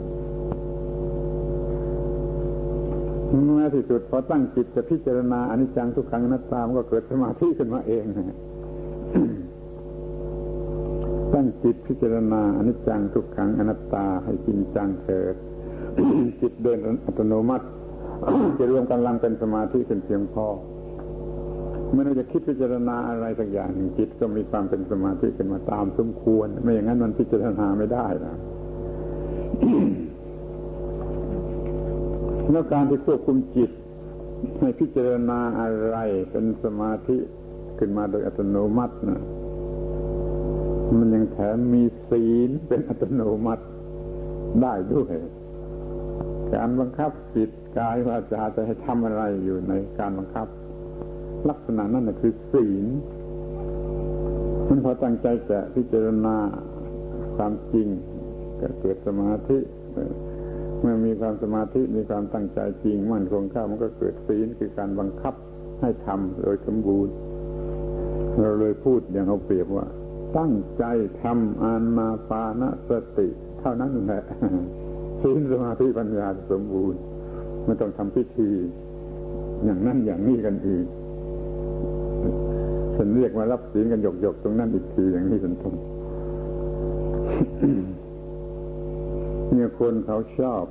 แม้ที่สุดพอตั้งจิตจะพิจารณาอนิจจังทุกขังอนัตตามันก็เกิดสมาธิขึ้นมาเองนะ ตั้งจิตพิจารณาอนิจจังทุกขังอนัตตาให้จริงจังเถิด จิตเดินอัตโนมัติ จะรวมกำลังเป็นสมาธิเป็นเพียงพอเมื่อเราจะคิดพิจารณาอะไรสักอย่างหนึ่งจิตก็มีความเป็นสมาธิขึ้นมาตามสมควรไม่อย่างนั้นมันพิจารณาไม่ได้นะ แล้วการที่ควบคุมจิตให้พิจารณาอะไรเป็นสมาธิขึ้นมาโดยอัตโนมัตินะมันยังแถมมีศีลเป็นอัตโนมัติได้ด้วยการบังคับจิตกายวาจาจะให้ทำอะไรอยู่ในการบังคับลักษณะนั่นคือศีลมันพอตั้งใจจะพิจารณาความจริงก็เกิดสมาธิเมื่อมีความสมาธิมีความตั้งใจจริงมั่นคงเข้ามันก็เกิดศีลคือการบังคับให้ทำโดยสมบูรณ์เราเลยพูดอย่างเอาเปรียบว่าตั้งใจทำอานาปานสติเท่านั้นแหละศีลสมาธิปัญญาสมบูรณ์ไม่ต้องทำพิธีอย่างนั้นอย่างนี้กันอีกฉันเรียกมารับศีลกันหยกๆตรงนั้นอีกทีอย่างนี้เป็นต้น เนี่ยคนเขาชอบ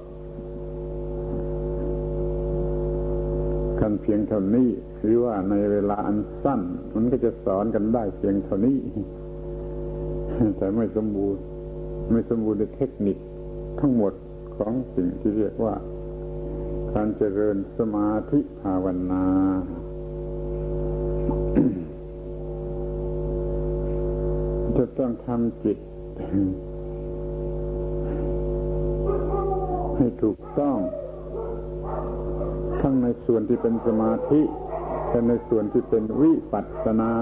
กันเพียงเท่านี้หรือว่าในเวลาอันสั้นมันก็จะสอนกันได้เพียงเท่านี้ แต่ไม่สมบูรณ์ ไม่สมบูรณ์ในเทคนิคทั้งหมดของสิ่งที่เรียกว่าการเจริญสมาธิภาวนา จะต้องทำจิต ให้ถูกต้องทั้งในส่วนที่เป็นสมาธิและในส่วนที่เป็นวิปัสสนา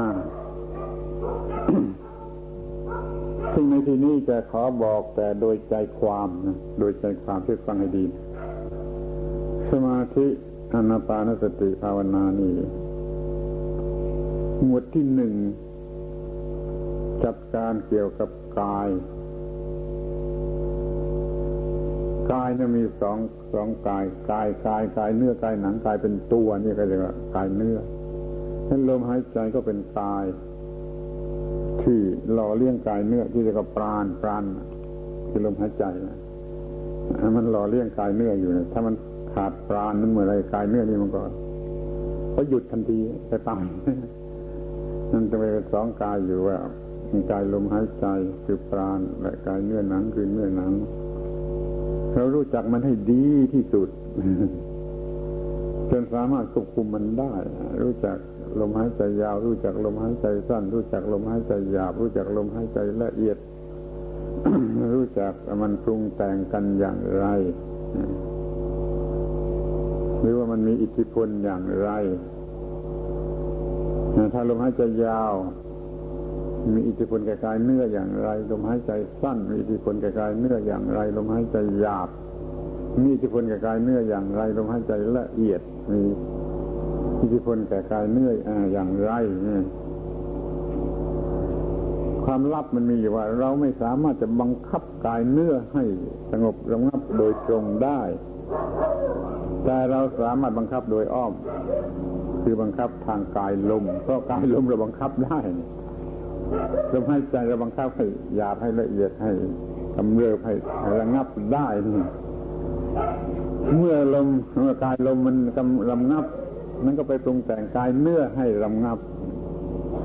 ซึ่งในที่นี้จะขอบอกแต่โดยใจความนะโดยใจความที่ฟังให้ดีสมาธิอานาปานสติภาวนานี่หมวดที่หนึ่งจัดการเกี่ยวกับกายกายเนี่ยมีสองสองกายกายกายกายเนื้อกายหนังกายเป็นตัวนี่ก็เรียกว่ากายเนื้อนั่นลมหายใจก็เป็นกายที่หล่อเลี้ยงกายเนื้อที่เรียกว่าปราณปราณคือลมหายใจนะมันหล่อเลี้ยงกายเนื้ออยู่นะถ้ามันขาดปราณนั้นเมื่อไรกายเนื้อนี่มันก็ก็หยุดทันทีไปตายนั่นจะเป็นสองกายอยู่ว่ากายลมหายใจคือปราณและกายเนื้อหนังคือเนื้อหนังเรารู้จักมันให้ดีที่สุดจนสามารถควบคุมมันได้รู้จักลมหายใจยาวรู้จักลมหายใจสั้นรู้จักลมหายใจหยาบรู้จักลมหายใจละเอียด รู้จักมันปรุงแต่งกันอย่างไรหรือว่ามันมีอิทธิพลอย่างไรถ้าลมหายใจยาวมีอิทธิพลแก่กายเนื้ออย่างไรลมหายใจสั้นมีอิทธิพลแก่กายเนื้ออย่างไรลมหายใจหยาบมีอิทธิพลแก่กายเนื้ออย่างไรลมหายใจละเอียดมีอิทธิพลแก่กายเนื้ออย่างไรความลับมันมีอยู่ว่าเราไม่สามารถจะบังคับกายเนื้อให้สงบระงับโดยตรงได้แต่เราสามารถบังคับโดยอ้อมคือบังคับทางกายลมเพราะกายลมเราบังคับได้ลมหายใจเราบังคับให้หยาบให้ละเอียดให้กำเริบให้ระงับได้เมื่อลมเมื่อกายลมมันกำระงับมันก็ไปปรุงแต่งกายเนื้อให้ระงับ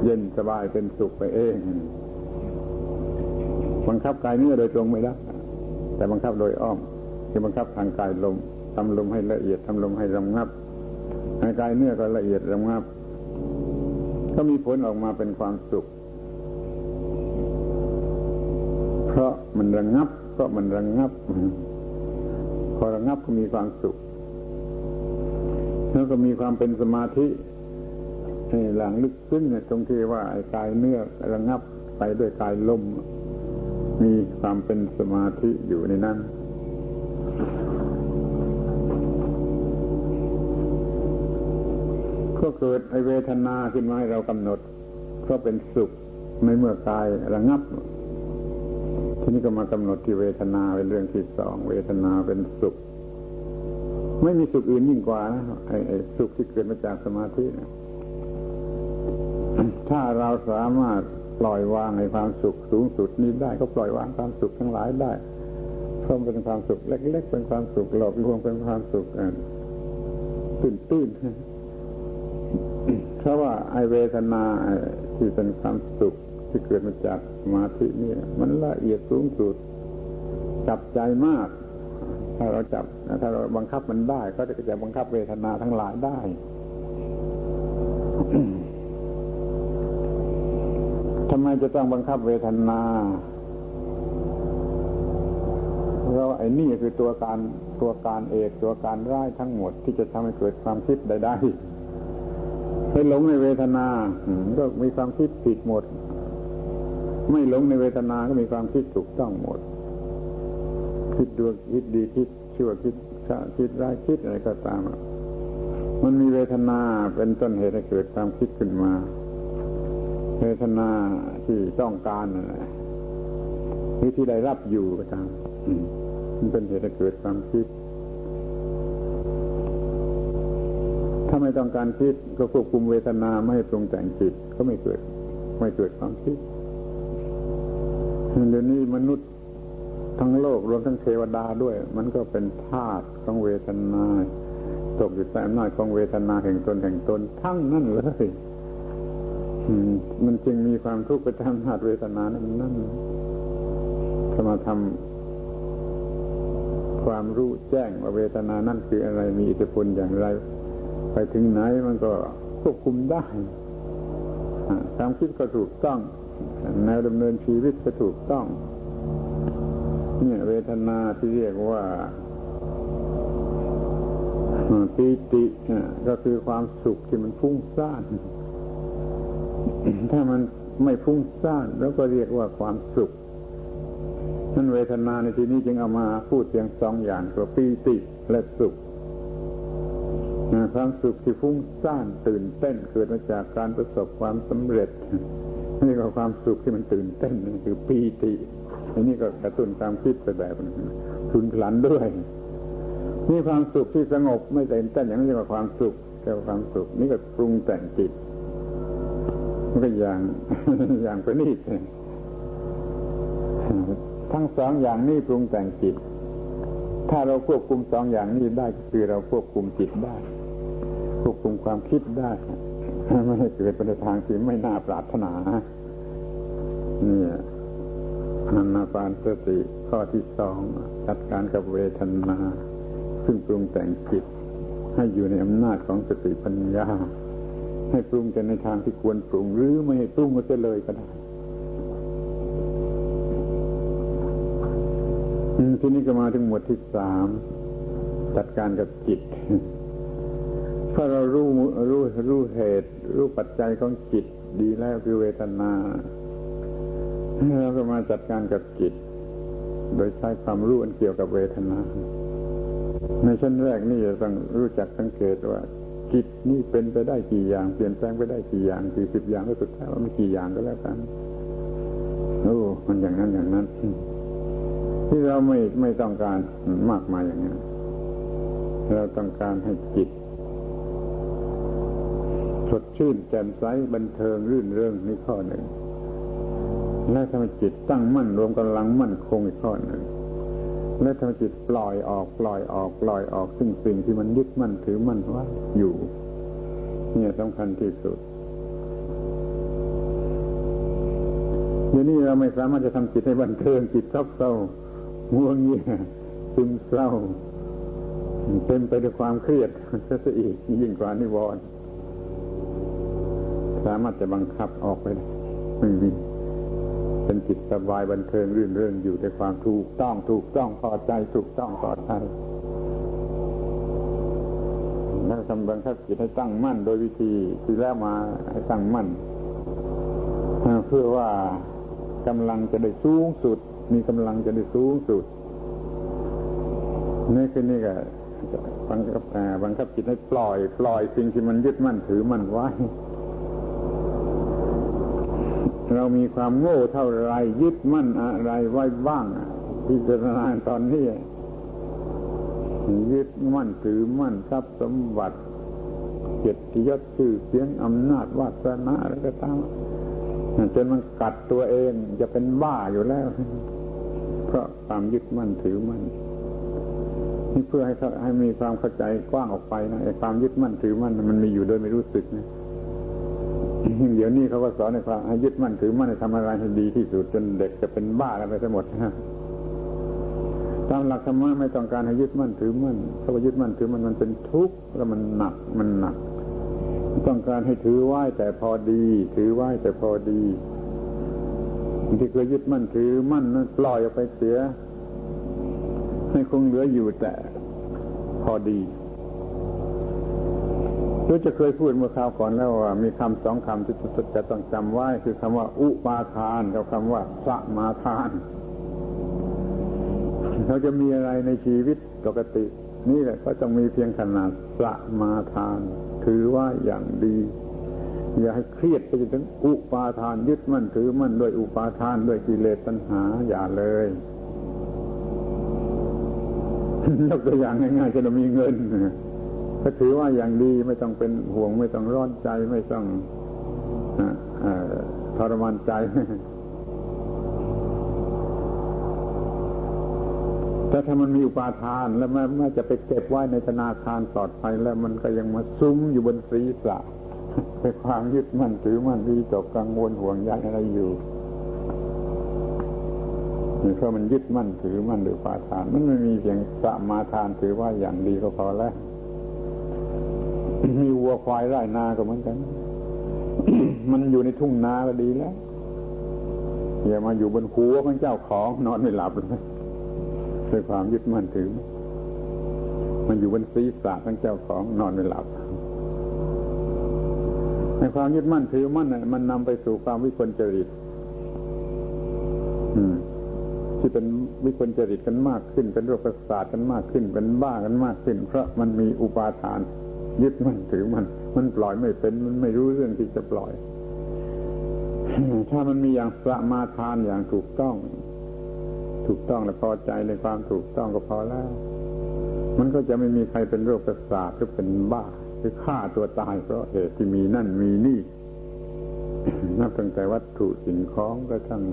เย็นสบายเป็นสุขไปเองบังคับกายเนื้อโดยตรงไม่ได้แต่บังคับโดยอ้อมคือบังคับทางกายลมทำลมให้ละเอียดทำลมให้ระงับให้กายเนื้อก็ละเอียดระงับก็มีผลออกมาเป็นความสุขเพราะมันระงับเพราะมันระงับพอระงับก็มีความสุขแล้วก็มีความเป็นสมาธิให้หลังลึกซึ้งเนี่ยตรงที่ว่าไอ้กายเนื้อระงับไปด้วยกายลมมีความเป็นสมาธิอยู่ในนั้นก็เกิดไอ้เวทนาขึ้นมาให้เรากำหนดก็เป็นสุขในเมื่อกายระงับทีนี้ก็มากำหนดที่เวทนาเป็นเรื่องที่สองเวทนาเป็นสุขไม่มีสุขอื่นยิ่งกว่านะไอ้ไอ้สุขที่เกิดมาจากสมาธินะถ้าเราสามารถปล่อยวางในความสุขสูงสุดนี้ได้ก็ปล่อยวางความสุขทั้งหลายได้เพราะเป็นความสุขเล็กๆเป็นความสุขหลอกลวงเป็นความสุขตื้นๆเพราะว่าไอ้เวทนาที่เป็นความสุขที่เกิดมาจากสมาธินี่มันละเอียดสูงสุดจับใจมากถ้าเราจับถ้าเราบังคับมันได้ก็จะจะบังคับเวทนาทั้งหลายได้ ทำไมจะต้องบังคับเวทนาเราไอ้นี่คือตัวการตัวการเอกตัวการร้ายทั้งหมดที่จะทำให้เกิดความคิดใดๆให้หลงในเวทนาก็มีความคิดผิดหมดไม่หลงในเวทนาก็มีความคิดถูกต้องหมดคิดดีคิดดีคิดชั่วคิดชั่วคิดร้ายคิดอะไรก็ตามมันมีเวทนาเป็นต้นเหตุให้เกิดความคิดขึ้นมาเวทนาที่ต้องการอะไรหรือที่ได้รับอยู่ก็ตามมันเป็นเหตุให้เกิดความคิดถ้าไม่ต้องการคิดก็ควบคุมเวทนาไม่ให้ปรุงแต่งจิตก็ไม่เกิดไม่เกิดความคิดเดี๋ยวนี้มนุษย์ทั้งโลกรวมทั้งเทวดาด้วยมันก็เป็นธาตุของเวทนาตกอยู่ใต้อำนาจของเวทนาแห่งตนแห่งตนทั้งนั้นเลยมันจึงมีความทุกข์ไปตามธาตุเวทนานั้น จะมาทำความรู้แจ้งว่าเวทนานั่นคืออะไรมีอิทธิพลอย่างไรไปถึงไหนมันก็ควบคุมได้ความคิดก็ถูกต้องแนวดำเนินชีวิตก็ถูกต้องเนี่ยเวทนาที่เรียกว่าปีติก็คือความสุขที่มันฟุ้งซ่านถ้ามันไม่ฟุ้งซ่านแล้วก็เรียกว่าความสุขนั่นเวทนาในที่นี้จึงเอามาพูดเพียงสองอย่างคือปีติและสุขความสุขที่ฟุ้งซ่านตื่นเต้นเกิดมาจากการประสบความสำเร็จนี่ก็ความสุขที่มันตื่นเต้นนั่นคือปีติอันนี้ก็กระตุ้นความคิดไปแบบทุนพลันด้วยนี่ความสุขที่สงบไม่ตื่นเต้นอย่างนี้เรียกว่าความสุขแต่ความสุขนี่ก็ปรุงแต่งจิตมันก็อย่างอย่างประณีตทั้งสองอย่างนี้ปรุงแต่งจิตถ้าเราควบคุมสองอย่างนี้ได้คือเราควบคุมจิตได้ควบคุมความคิดได้ไม่ให้เกิดไปในทางที่ไม่น่าปรารถนาเนี่ยอานาปานสติข้อที่สองจัดการกับเวทนาซึ่งปรุงแต่งจิตให้อยู่ในอำนาจของสติปัญญาให้ปรุงแต่ในทางที่ควรปรุงหรือไม่ให้ปรุงก็จะเลยก็ได้ทีนี้ก็มาถึงหมวดที่สามจัดการกับจิตเพราะเรารู้รู้รู้เหตุรู้ปัจจัยของจิตดีแล้วคือเวทนาเราก็มาจัดการกับจิตโดยใช้ความรู้อันเกี่ยวกับเวทนาในชั้นแรกนี่จะต้องรู้จักสังเกตว่าจิตนี่เป็นไปได้กี่อย่างเปลี่ยนแปลงไปได้กี่อย่างกี่สิบอย่างก็สุดท้ายว่ามันกี่อย่างก็แล้วกันโอ้มันอย่างนั้นอย่างนั้นที่เราไม่ไม่ต้องการมากมายอย่างนั้นเราต้องการให้จิตสดชื่นแจ่มใสบันเทิงรื่นเริงนี่ข้อหนึ่งและทำให้จิตตั้งมั่นรวมกำลังมั่นคงอีกข้อหนึ่งและทำให้จิตปล่อยออกปล่อยออกปล่อยออกซึ่งสิ่งที่มันยึดมั่นถือมั่นว่าอยู่เนี่ยสำคัญที่สุดเดี๋ยวนี้เราไม่สามารถจะทำจิตให้บันเทิงจิตเศร้าเศร้าง่วงเงี่ยซึมเศร้าเต็มไปด้วยความเครียดซะอีกยิ่งกว่านิวรณ์สามารถจะบังคับออกไปได้ไม่มีเป็นจิตสบายบันเทิงรื่นเริงอยู่ในความถูกต้องถูกต้องพอใจถูกต้องพอใจนั่นทำบังคับจิตให้ตั้งมั่นโดยวิธีที่แล้วมาให้ตั้งมั่นเพื่อว่ากำลังจะได้สูงสุดมีกำลังจะได้สูงสุดนี่คือนี่ก็บังคับบังคับจิตให้ปล่อยปล่อยสิ่งที่มันยึดมั่นถือมั่นไว้เรามีความโง่เท่าไรยึดมั่นอะไรไว้บ้างพิจารณาตอนนี้ยึดมั่นถือมั่นทรัพย์สมบัติเกียรติยศชื่อเสียงอำนาจวาสนาอะไรก็ตามจนมันกัดตัวเองจะเป็นบ้าอยู่แล้วเพราะความยึดมั่นถือมั่นนี่เพื่อให้ให้มีความเข้าใจกว้างออกไปนะไอ้ความยึดมั่นถือมั่นมันมีอยู่โดยไม่รู้สึกนะเดี๋ยวนี้เขาก็สอนในความให้ยึดมั่นถือมั่นทำอะไรให้ดีที่สุดจนเด็กจะเป็นบ้ากันไปทั้งหมดนะตามหลักธรรมะไม่ต้องการให้ยึดมั่นถือมั่นเพราะว่ายึดมั่นถือมั่นมันเป็นทุกข์แล้วมันหนักมันหนักต้องการให้ถือไว้แต่พอดีถือไว้แต่พอดีที่เคยยึดมั่นถือมั่นนั้นปล่อยออกไปเสียให้คงเหลืออยู่แต่พอดีรู้จะเคยพูดเมื่อคราวก่อนแล้วว่ามีคำสองคำที่จะต้องจำไว้คือคำว่าอุปาทานกับคำว่าสมาทานเขาจะมีอะไรในชีวิตปกตินี่แหละก็จะมีเพียงขนาดสมาทานถือว่าอย่างดีอย่าให้เครียดไปจนถึงอุปาทานยึดมั่นถือมั่นด้วยอุปาทานด้วยกิเลสตัณหาอย่าเลยยกตัวอย่างง่ายๆจะมีเงินก็ถือว่าอย่างดีไม่ต้องเป็นห่วงไม่ต้องร้อนใจไม่ต้องทรมานใจแต่ถ้ามันมีอุปาทานแล้วมันไม่จะไปเก็บไว้ในธนาคารปลอดภัยแล้วมันก็ยังมาซุ้มอยู่บนศีรษะเป็นความยึดมั่นถือมั่นวิตกกังวลห่วงใยอะไรอยู่ เพราะมันยึดมั่นถือมั่นหรือปาทานมันไม่มีเพียงสมาทานถือว่าอย่างดีก็พอแล้วมีวัวควายไร่นาก็เหมือนกัน มันอยู่ในทุ่งนาก็ดีแล้วอย่ามาอยู่บนหัวของเจ้าของนอนไม่หลับเลยด้วยความยึดมั่นถือมันอยู่บนศีรษะของเจ้าของนอนไม่หลับในความยึดมั่นถือมั่นมันนำไปสู่ความวิกลจริตที่เป็นวิกลจริตกันมากขึ้นเป็นโรคประสาทกันมากขึ้นเป็นบ้ากันมากขึ้นเพราะมันมีอุปาทานยึดมั่นถือมันมันปล่อยไม่เป็นมันไม่รู้เรื่องที่จะปล่อยถ้ามันมีอย่างสมาทานอย่างถูกต้องถูกต้องและพอใจในความถูกต้องก็พอแล้วมันก็จะไม่มีใครเป็นโรคประสาทหรือเป็นบ้าหรือฆ่าตัวตายเพราะเหตุที่มีนั่นมีนี่นับตั้งแต่วัตถุสิ่งของกระทั่ง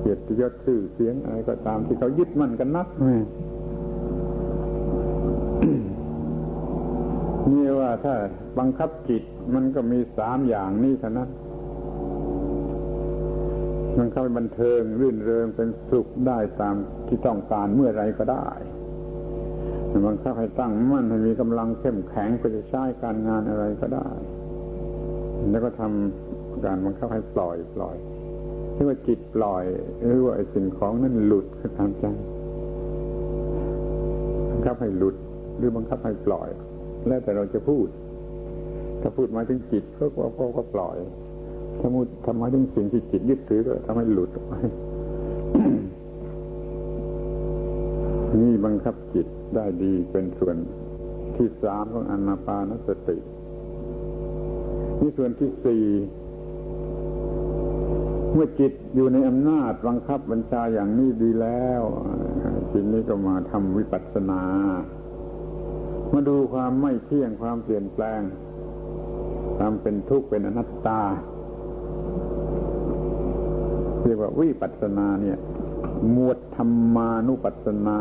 เกียรติยศชื่อเสียงอะไรก็ตามที่เขายึดมั่นกันนัก นี่ว่าถ้าบังคับจิตมันก็มีสามอย่างนี้เท่านั้นมันเข้าไปบันเทิงรื่นเริงเป็นสุขได้ตามที่ต้องการเมื่อไรก็ได้มันเข้าให้ตั้งมั่นให้มีกำลังเข้มแข็งเพื่อจะใช้การงานอะไรก็ได้แล้วก็ทำการมันเข้าให้ปล่อยปล่อยที่ว่าจิตปล่อยหรือว่าสิ่งของนั้นหลุดก็ตามใจบังคับให้หลุดหรือบังคับให้ปล่อยแล้วแต่เราจะพูดถ้าพูดมาถึงจิตก็ก็ก็ปล่อยถ้าพูดทำมาถึงสิ่งที่จิตยึดถือก็ทำให้หลุดออกไป นี่บังคับจิตได้ดีเป็นส่วนที่สามของอานาปานสตินี่ส่วนที่สี่เมื่อจิตอยู่ในอำนาจบังคับบัญชาอย่างนี้ดีแล้วจิตนี้ก็มาทำวิปัสสนามาดูความไม่เที่ยงความเปลี่ยนแปลงความเป็นทุกข์เป็นอนัตตาเรียกว่าวิปัสสนาเนี่ยหมวดธรรมานุปัสสนา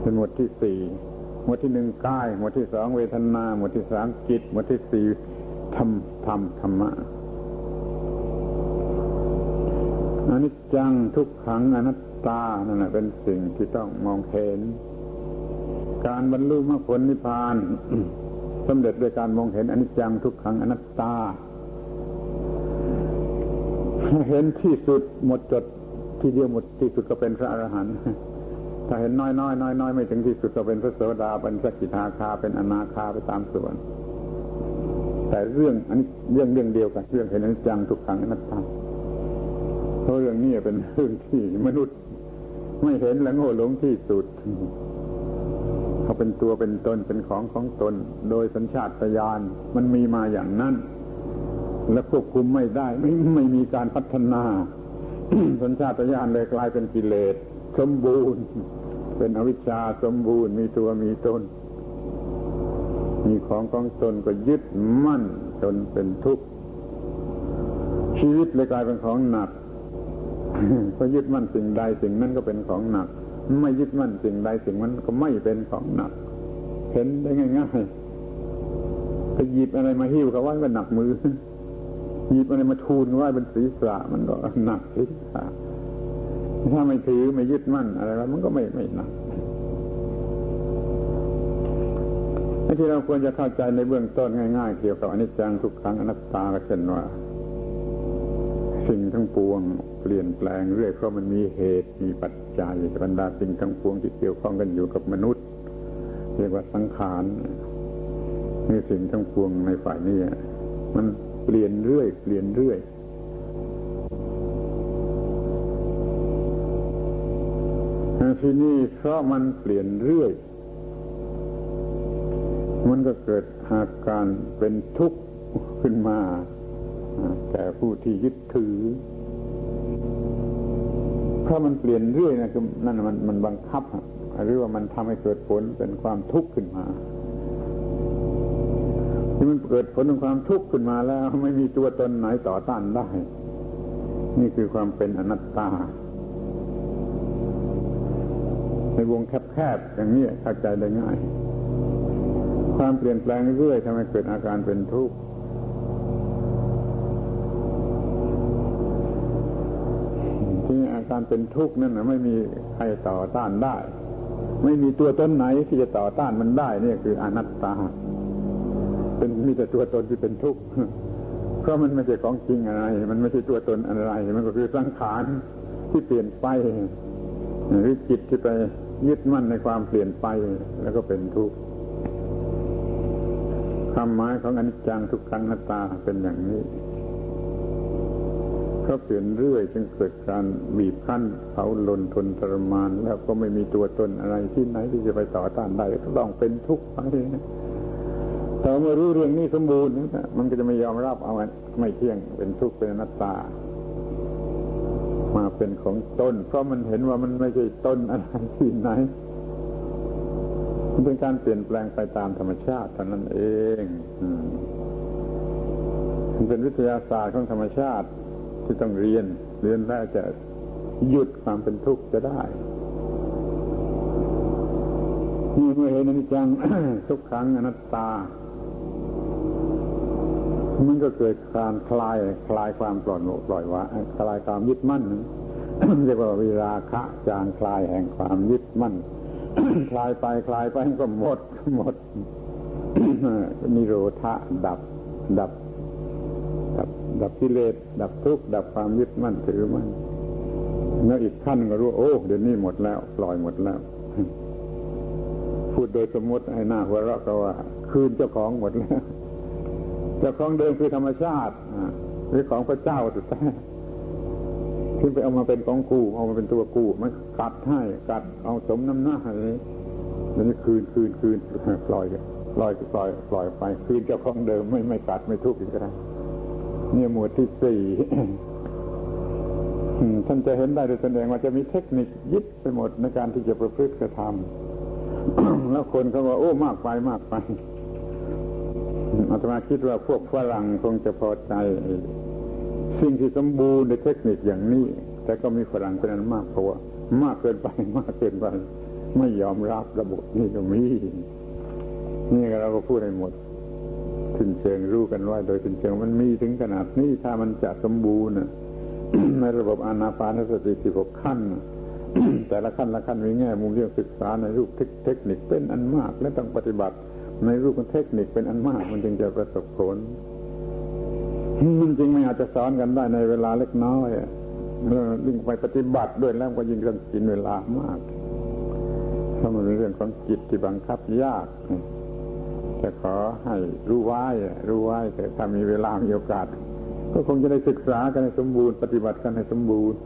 เป็นหมวดที่สี่หมวดที่หนึ่งกายหมวดที่สองเวทนาหมวดที่สามจิตหมวดที่สี่ธรรมธรรมธรรมะอนิจจังทุกขังอนัตตานั่นแหละเป็นสิ่งที่ต้องมองเห็นการบรรลุมรรคผลนิพพานสำเร็จด้วยการมองเห็นอนิจจังทุกขังอนัตตาเห็นที่สุดหมดจดที่เดียวหมดที่สุดก็เป็นพระอรหันต์ถ้าเห็นน้อยๆน้อยๆ น้อยไม่ถึงที่สุดก็เป็นพระโสดาเป็นพระกิฏฐาคาเป็นอนาคาไปตามส่วนแต่เรื่องอันนี้เรื่องเรื่องเดียวกันเรื่องเห็นอนิจจังทุกขังอนัตตาเพราะเรื่องนี้เป็นเรื่องที่มนุษย์ไม่เห็นและโง่หลงที่สุดเขาเป็นตัวเป็นตนเป็นของของตนโดยสัญชาตญาณมันมีมาอย่างนั้นและควบคุมไม่ได้ไม่ไม่มีการพัฒนา สัญชาตญาณเลยกลายเป็นกิเลสสมบูรณ์เป็นอวิชชาสมบูรณ์มีตัวมีตนมีของของตนก็ยึดมั่นจนเป็นทุกข์ชีวิตเลยกลายเป็นของหนักพอยึดมั่นสิ่งใดสิ่งนั้นก็เป็นของหนักไม่ยึดมั่นสิ่งใดสิ่งนั้นก็ไม่เป็นของหนักเห็นได้ง่ายๆก็หยิบอะไรมาหิ้วเขาไว้ก็หนักมือหยิบอะไรมาทูลไว้บนศีรษะมันก็หนักศีรษะถ้าไม่ถือไม่ยึดมั่นอะไรแล้วมันก็ไม่ไม่หนักที่เราควรจะเข้าใจในเบื้องต้นง่ายๆเกี่ยวกับอนิจจังทุกขังอนัตตาก็เช่นว่าสิ่งทั้งปวงเปลี่ยนแปลงเรื่อยเพราะมันมีเหตุมีปัจจัยบรรดาสิ่งทั้งปวงที่เกี่ยวข้องกันอยู่กับมนุษย์เรียกว่าสังขารนี่สิ่งทั้งปวงในฝ่ายนี้มันเปลี่ยนเรื่อยเปลี่ยนเรื่อยที่นี่เพราะมันเปลี่ยนเรื่อยมันก็เกิดอาการเป็นทุกข์ขึ้นมาแต่ผู้ที่ยึดถือเพราะมันเปลี่ยนเรื่อยนะคือนั่นมันมันบังคับหรือว่ามันทำให้เกิดผลเป็นความทุกข์ขึ้นมาที่มันเกิดผลเป็นความทุกข์ขึ้นมาแล้วไม่มีตัวตนไหนต่อต้านได้นี่คือความเป็นอนัตตาในวงแคบๆอย่างนี้เข้าใจได้ง่ายความเปลี่ยนแปลงเรื่อยทำให้เกิดอาการเป็นทุกข์ การเป็นทุกข์นั่นนะไม่มีใครต่อต้านได้ไม่มีตัวตนไหนที่จะต่อต้านมันได้นี่คืออนัตตาเป็นมีแต่ตัวตนที่เป็นทุกข์เพราะมันไม่ใช่ของจริงอะไรมันไม่ใช่ตัวตนอะไรมันก็คือสังขารที่เปลี่ยนไปหรือจิตที่ไปยึดมั่นในความเปลี่ยนไปแล้วก็เป็นทุกข์คำหมายของอนิจจังทุกขังอนัตตาเป็นอย่างนี้ก็เปลี่ยนเรื่อยจนเกิดการบีบคั้นเผาลนทนทรมานแล้วก็ไม่มีตัวตนอะไรที่ไหนที่จะไปต่อต้านได้ก็ต้องเป็นทุกข์ไปแต่เมื่อรู้เรื่องนี้สมบูรณ์มันก็จะไม่ยอมรับเอาไม่เที่ยงเป็นทุกข์เป็นอนัตตามาเป็นของตนเพราะมันเห็นว่ามันไม่ใช่ตนอะไรที่ไหนมันเป็นการเปลี่ยนแปลงไปตามธรรมชาติเท่านั้นเองมันเป็นวิทยาศาสตร์ของธรรมชาติที่ต้องเรียนเรียนแล้วจะหยุดความเป็นทุกข์จะได้นี่เมื่อเห็นอนิจจัง ทุกขังอนัตตามันก็เกิดการคลายคลายความปล่อยปล่อยวางคลายความยึดมั่น เรียกว่าวิราคะจางคลายแห่งความยึดมั่น คลายไปคลายไปก็หมดหมด นิโรธะดับดับดับดับกิเลสดับทุกข์ดับความยึดมั่นถือมั่นแล้วอีกขั้นก็รู้โอ้เดี๋ยวนี้หมดแล้วปล่อยหมดแล้วพูดโดยสมมติให้หน้าหัวเราะก็ว่าคืนเจ้าของหมดแล้วเจ้าของเดิมคือธรรมชาติหรือของพระเจ้าสุดท้ายที่ไปเอามาเป็นของกูเอามาเป็นตัวกูมันกัดให้กัดเอาสมน้ำหน้าอะไรนี้แล้วนี่คืนคืนคืนปล่อยปล่อยปล่อยปล่อยไปคืนเจ้าของเดิมไม่ไม่กัดไม่ทุกข์อีกแล้วเนี่ยหมวดที่สี่ท่านจะเห็นได้โดยแสดงว่าจะมีเทคนิคยิบไปหมดในการที่จะประพฤติกระทำ แล้วคนเขาว่าโอ้มากไปมากไปอาตมาคิดว่าพวกฝรั่งคงจะพอใจสิ่งที่สมบูรณ์ในเทคนิคอย่างนี้แต่ก็มีฝรั่งเป็นอันมากเพราะว่ามากเกินไปมากเกินไปไม่ยอมรับระบบนี้ก็มีนี่เราก็พูดให้หมดถึงเชิงรู้กันว่าโดยถึงเชิงมันมีถึงขนาดนี้ถ้ามันจะสมบูรณ์ ในระบบอานาปานสติสิบหกขั้น แต่ละขั้นละขั้นมีแง่มุมเรื่องศึกษาในรูปเทคนิคเป็นอันมากและต้องปฏิบัติในรูปของเทคนิคเป็นอันมากมันจึงจะประสบผล มันจึงไม่อาจจะสอนกันได้ในเวลาเล็กน้อยแล้วยิ่งไปปฏิบัติด้วยแล้วก็ยิ่งต้องกินเวลามากเพราะมันเป็นเรื่องของจิตที่บังคับยากจะขอให้รู้ไว้รู้ไว้แต่ถ้ามีเวลามีโอกาสก็คงจะได้ศึกษากันให้สมบูรณ์ปฏิบัติกันให้สมบูรณ์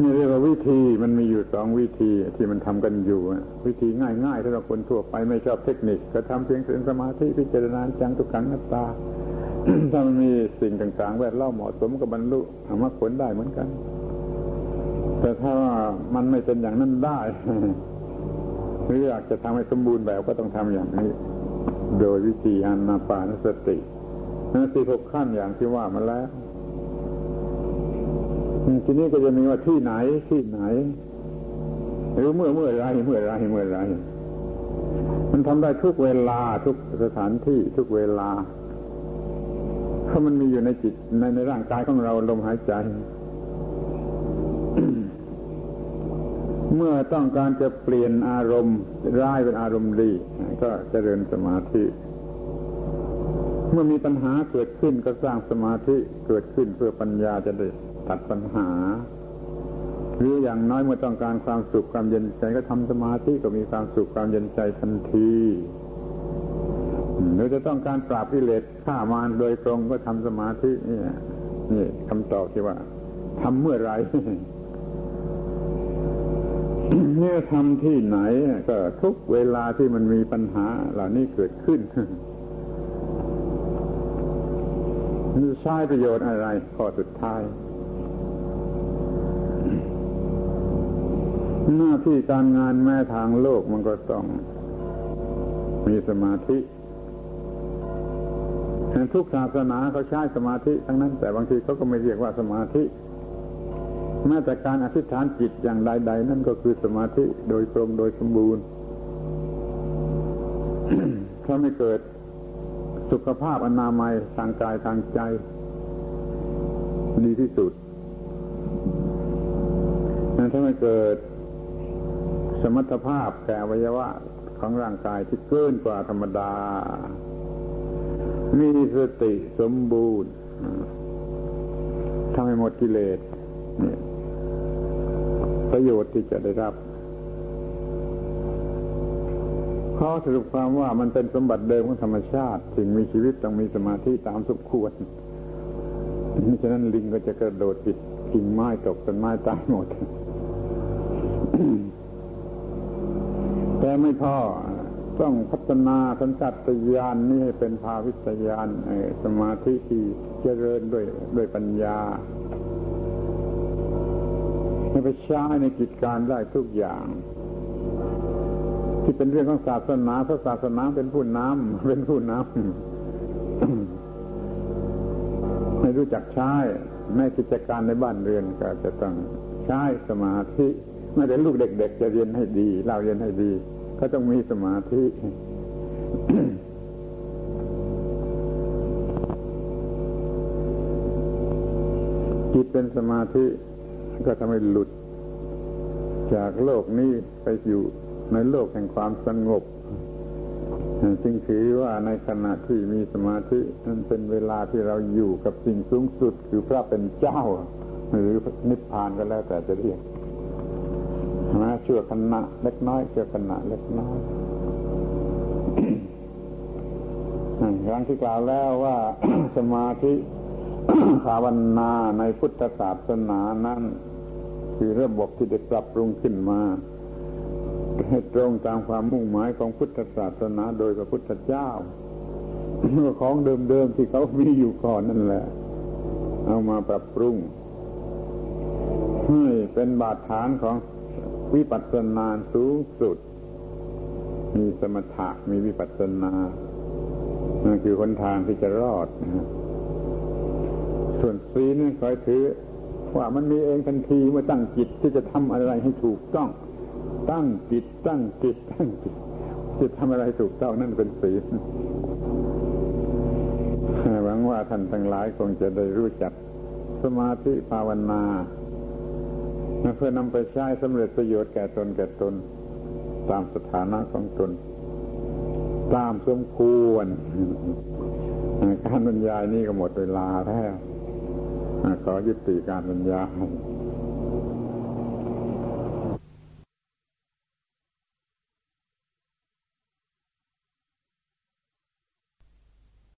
นี่เรียกว่าวิธีมันมีอยู่สองวิธีที่มันทำกันอยู่วิธีง่ายๆสำหรับคนทั่วไปไม่ชอบเทคนิคก็ทำเพียงศีลสมาธิพิจารณาจังทุกขังอนัตตา ถ้ามันมีสิ่งต่างๆแวดล้อมเหมาะสมกับบรรลุธรรมผลได้เหมือนกันแต่ถ้ามันไม่เป็นอย่างนั้นได้ หรืออยากจะทำให้สมบูรณ์แบบก็ต้องทำอย่างนี้โดยวิธีอานาปานสตินั้นสี่หกขั้นอย่างที่ว่ามาแล้วทีนี้ก็จะมีว่าที่ไหนที่ไหนหรือเมื่อเมื่อไรเมื่อไรเมื่อไรมันทำได้ทุกเวลาทุกสถานที่ทุกเวลาเพราะมันมีอยู่ในจิตในในร่างกายของเราลมหายใจเมื่อต้องการจะเปลี่ยนอารมณ์ร้ายเป็นอารมณ์ดีก็เจริญสมาธิเมื่อมีปัญหาเกิดขึ้นก็สร้างสมาธิเกิดขึ้นเพื่อปัญญาจะได้ตัดปัญหาหรืออย่างน้อยเมื่อต้องการความสุขความเย็นใจก็ทำสมาธิก็มีความสุขความเย็นใจทันทีหรือจะต้องการปราบกิเลสฆ่ามารโดยตรงก็ทำสมาธินี่นี่คำตอบที่ว่าทำเมื่อไรเมื่อทำที่ไหนก็ทุกเวลาที่มันมีปัญหาเหล่านี้เกิดขึ้นใช้ประโยชน์อะไรข้อสุดท้ายหน้าที่การงานแม้ทางโลกมันก็ต้องมีสมาธิทุกศาสนาเขาใช้สมาธิทั้งนั้นแต่บางทีเขาก็ไม่เรียกว่าสมาธิแม้แต่การอธิษฐานจิตอย่างใดๆนั่นก็คือสมาธิโดยตรงโดยสมบูรณ์ ถ้าไม่เกิดสุขภาพอนามัยทางกายทางใจดีที่สุด ถ้าไม่เกิดสมรรถภาพแก่อวัยวะของร่างกายที่เกินกว่าธรรมดามีสติสมบูรณ์ทำให้หมดกิเลสประโยชน์ที่จะได้รับข้อสรุปความว่ามันเป็นสมบัติเดิมของธรรมชาติถึงมีชีวิตต้องมีสมาธิตามสมควรมิฉะนั้นลิงก็จะกระโดดปิดกิ่งไม้ตกต้นไม้ตายหมด แต่ไม่พอต้องพัฒนาสัญชาตญาณ น, นี้ให้เป็นภาวิตญาณสมาธิที่เจริญด้วยด้วยปัญญาให้ไปใช้ในกิจการได้ทุกอย่างที่เป็นเรื่องของศาสนาเพราะศาสนาเป็นผู้นำเป็นผู้นำ ไม่รู้จักใช้แม้กิจการในบ้านเรือนก็จะต้องใช้สมาธิไม่แต่ลูกเด็กๆจะเรียนให้ดีเราเรียนให้ดีก็ต้องมีสมาธิ จิตเป็นสมาธิก็ทำให้หลุดจากโลกนี้ไปอยู่ในโลกแห่งความสงบจึงถือว่าในขณะที่มีสมาธินั้นเป็นเวลาที่เราอยู่กับสิ่งสูงสุดคือพระเป็นเจ้าหรือนิพพานก็แล้วแต่จะเรียกนะชั่วขณะเล็กน้อยชั่วขณะเล็กน้อยครั้งที่กล่าวแล้วว่า สมาธิ ภาวนาในพุทธศาสนานั้นคือระบบที่ได้ปรับปรุงขึ้นมาให้ตรงตามความมุ่งหมายของพุทธศาสนาโดยพระพุทธเจ้าเมื่อของเดิมๆที่เขามีอยู่ก่อนนั่นแหละเอามาปรับปรุงให้เป็นบาดฐานของวิปัสสนาสูงสุดมีสมถะมีวิปัสสนานั่นคือหนทางที่จะรอดส่วนศีลนั้นคอยถือว่ามันมีเองทันทีเมื่อตั้งจิตที่จะทำอะไรให้ถูกต้องตั้งจิตตั้งจิตตั้งจิตจะทำอะไรถูกต้องนั่นเป็นศีลหวังว่าท่านทั้งหลายคงจะได้รู้จักสมาธิภาวนาเพื่อนำไปใช้สำเร็จประโยชน์แก่ตนแก่ตนตามสถานะของตนตามสมควรการบรรยายนี่ก็หมดเวลาแล้วขอยุติการบรรยาย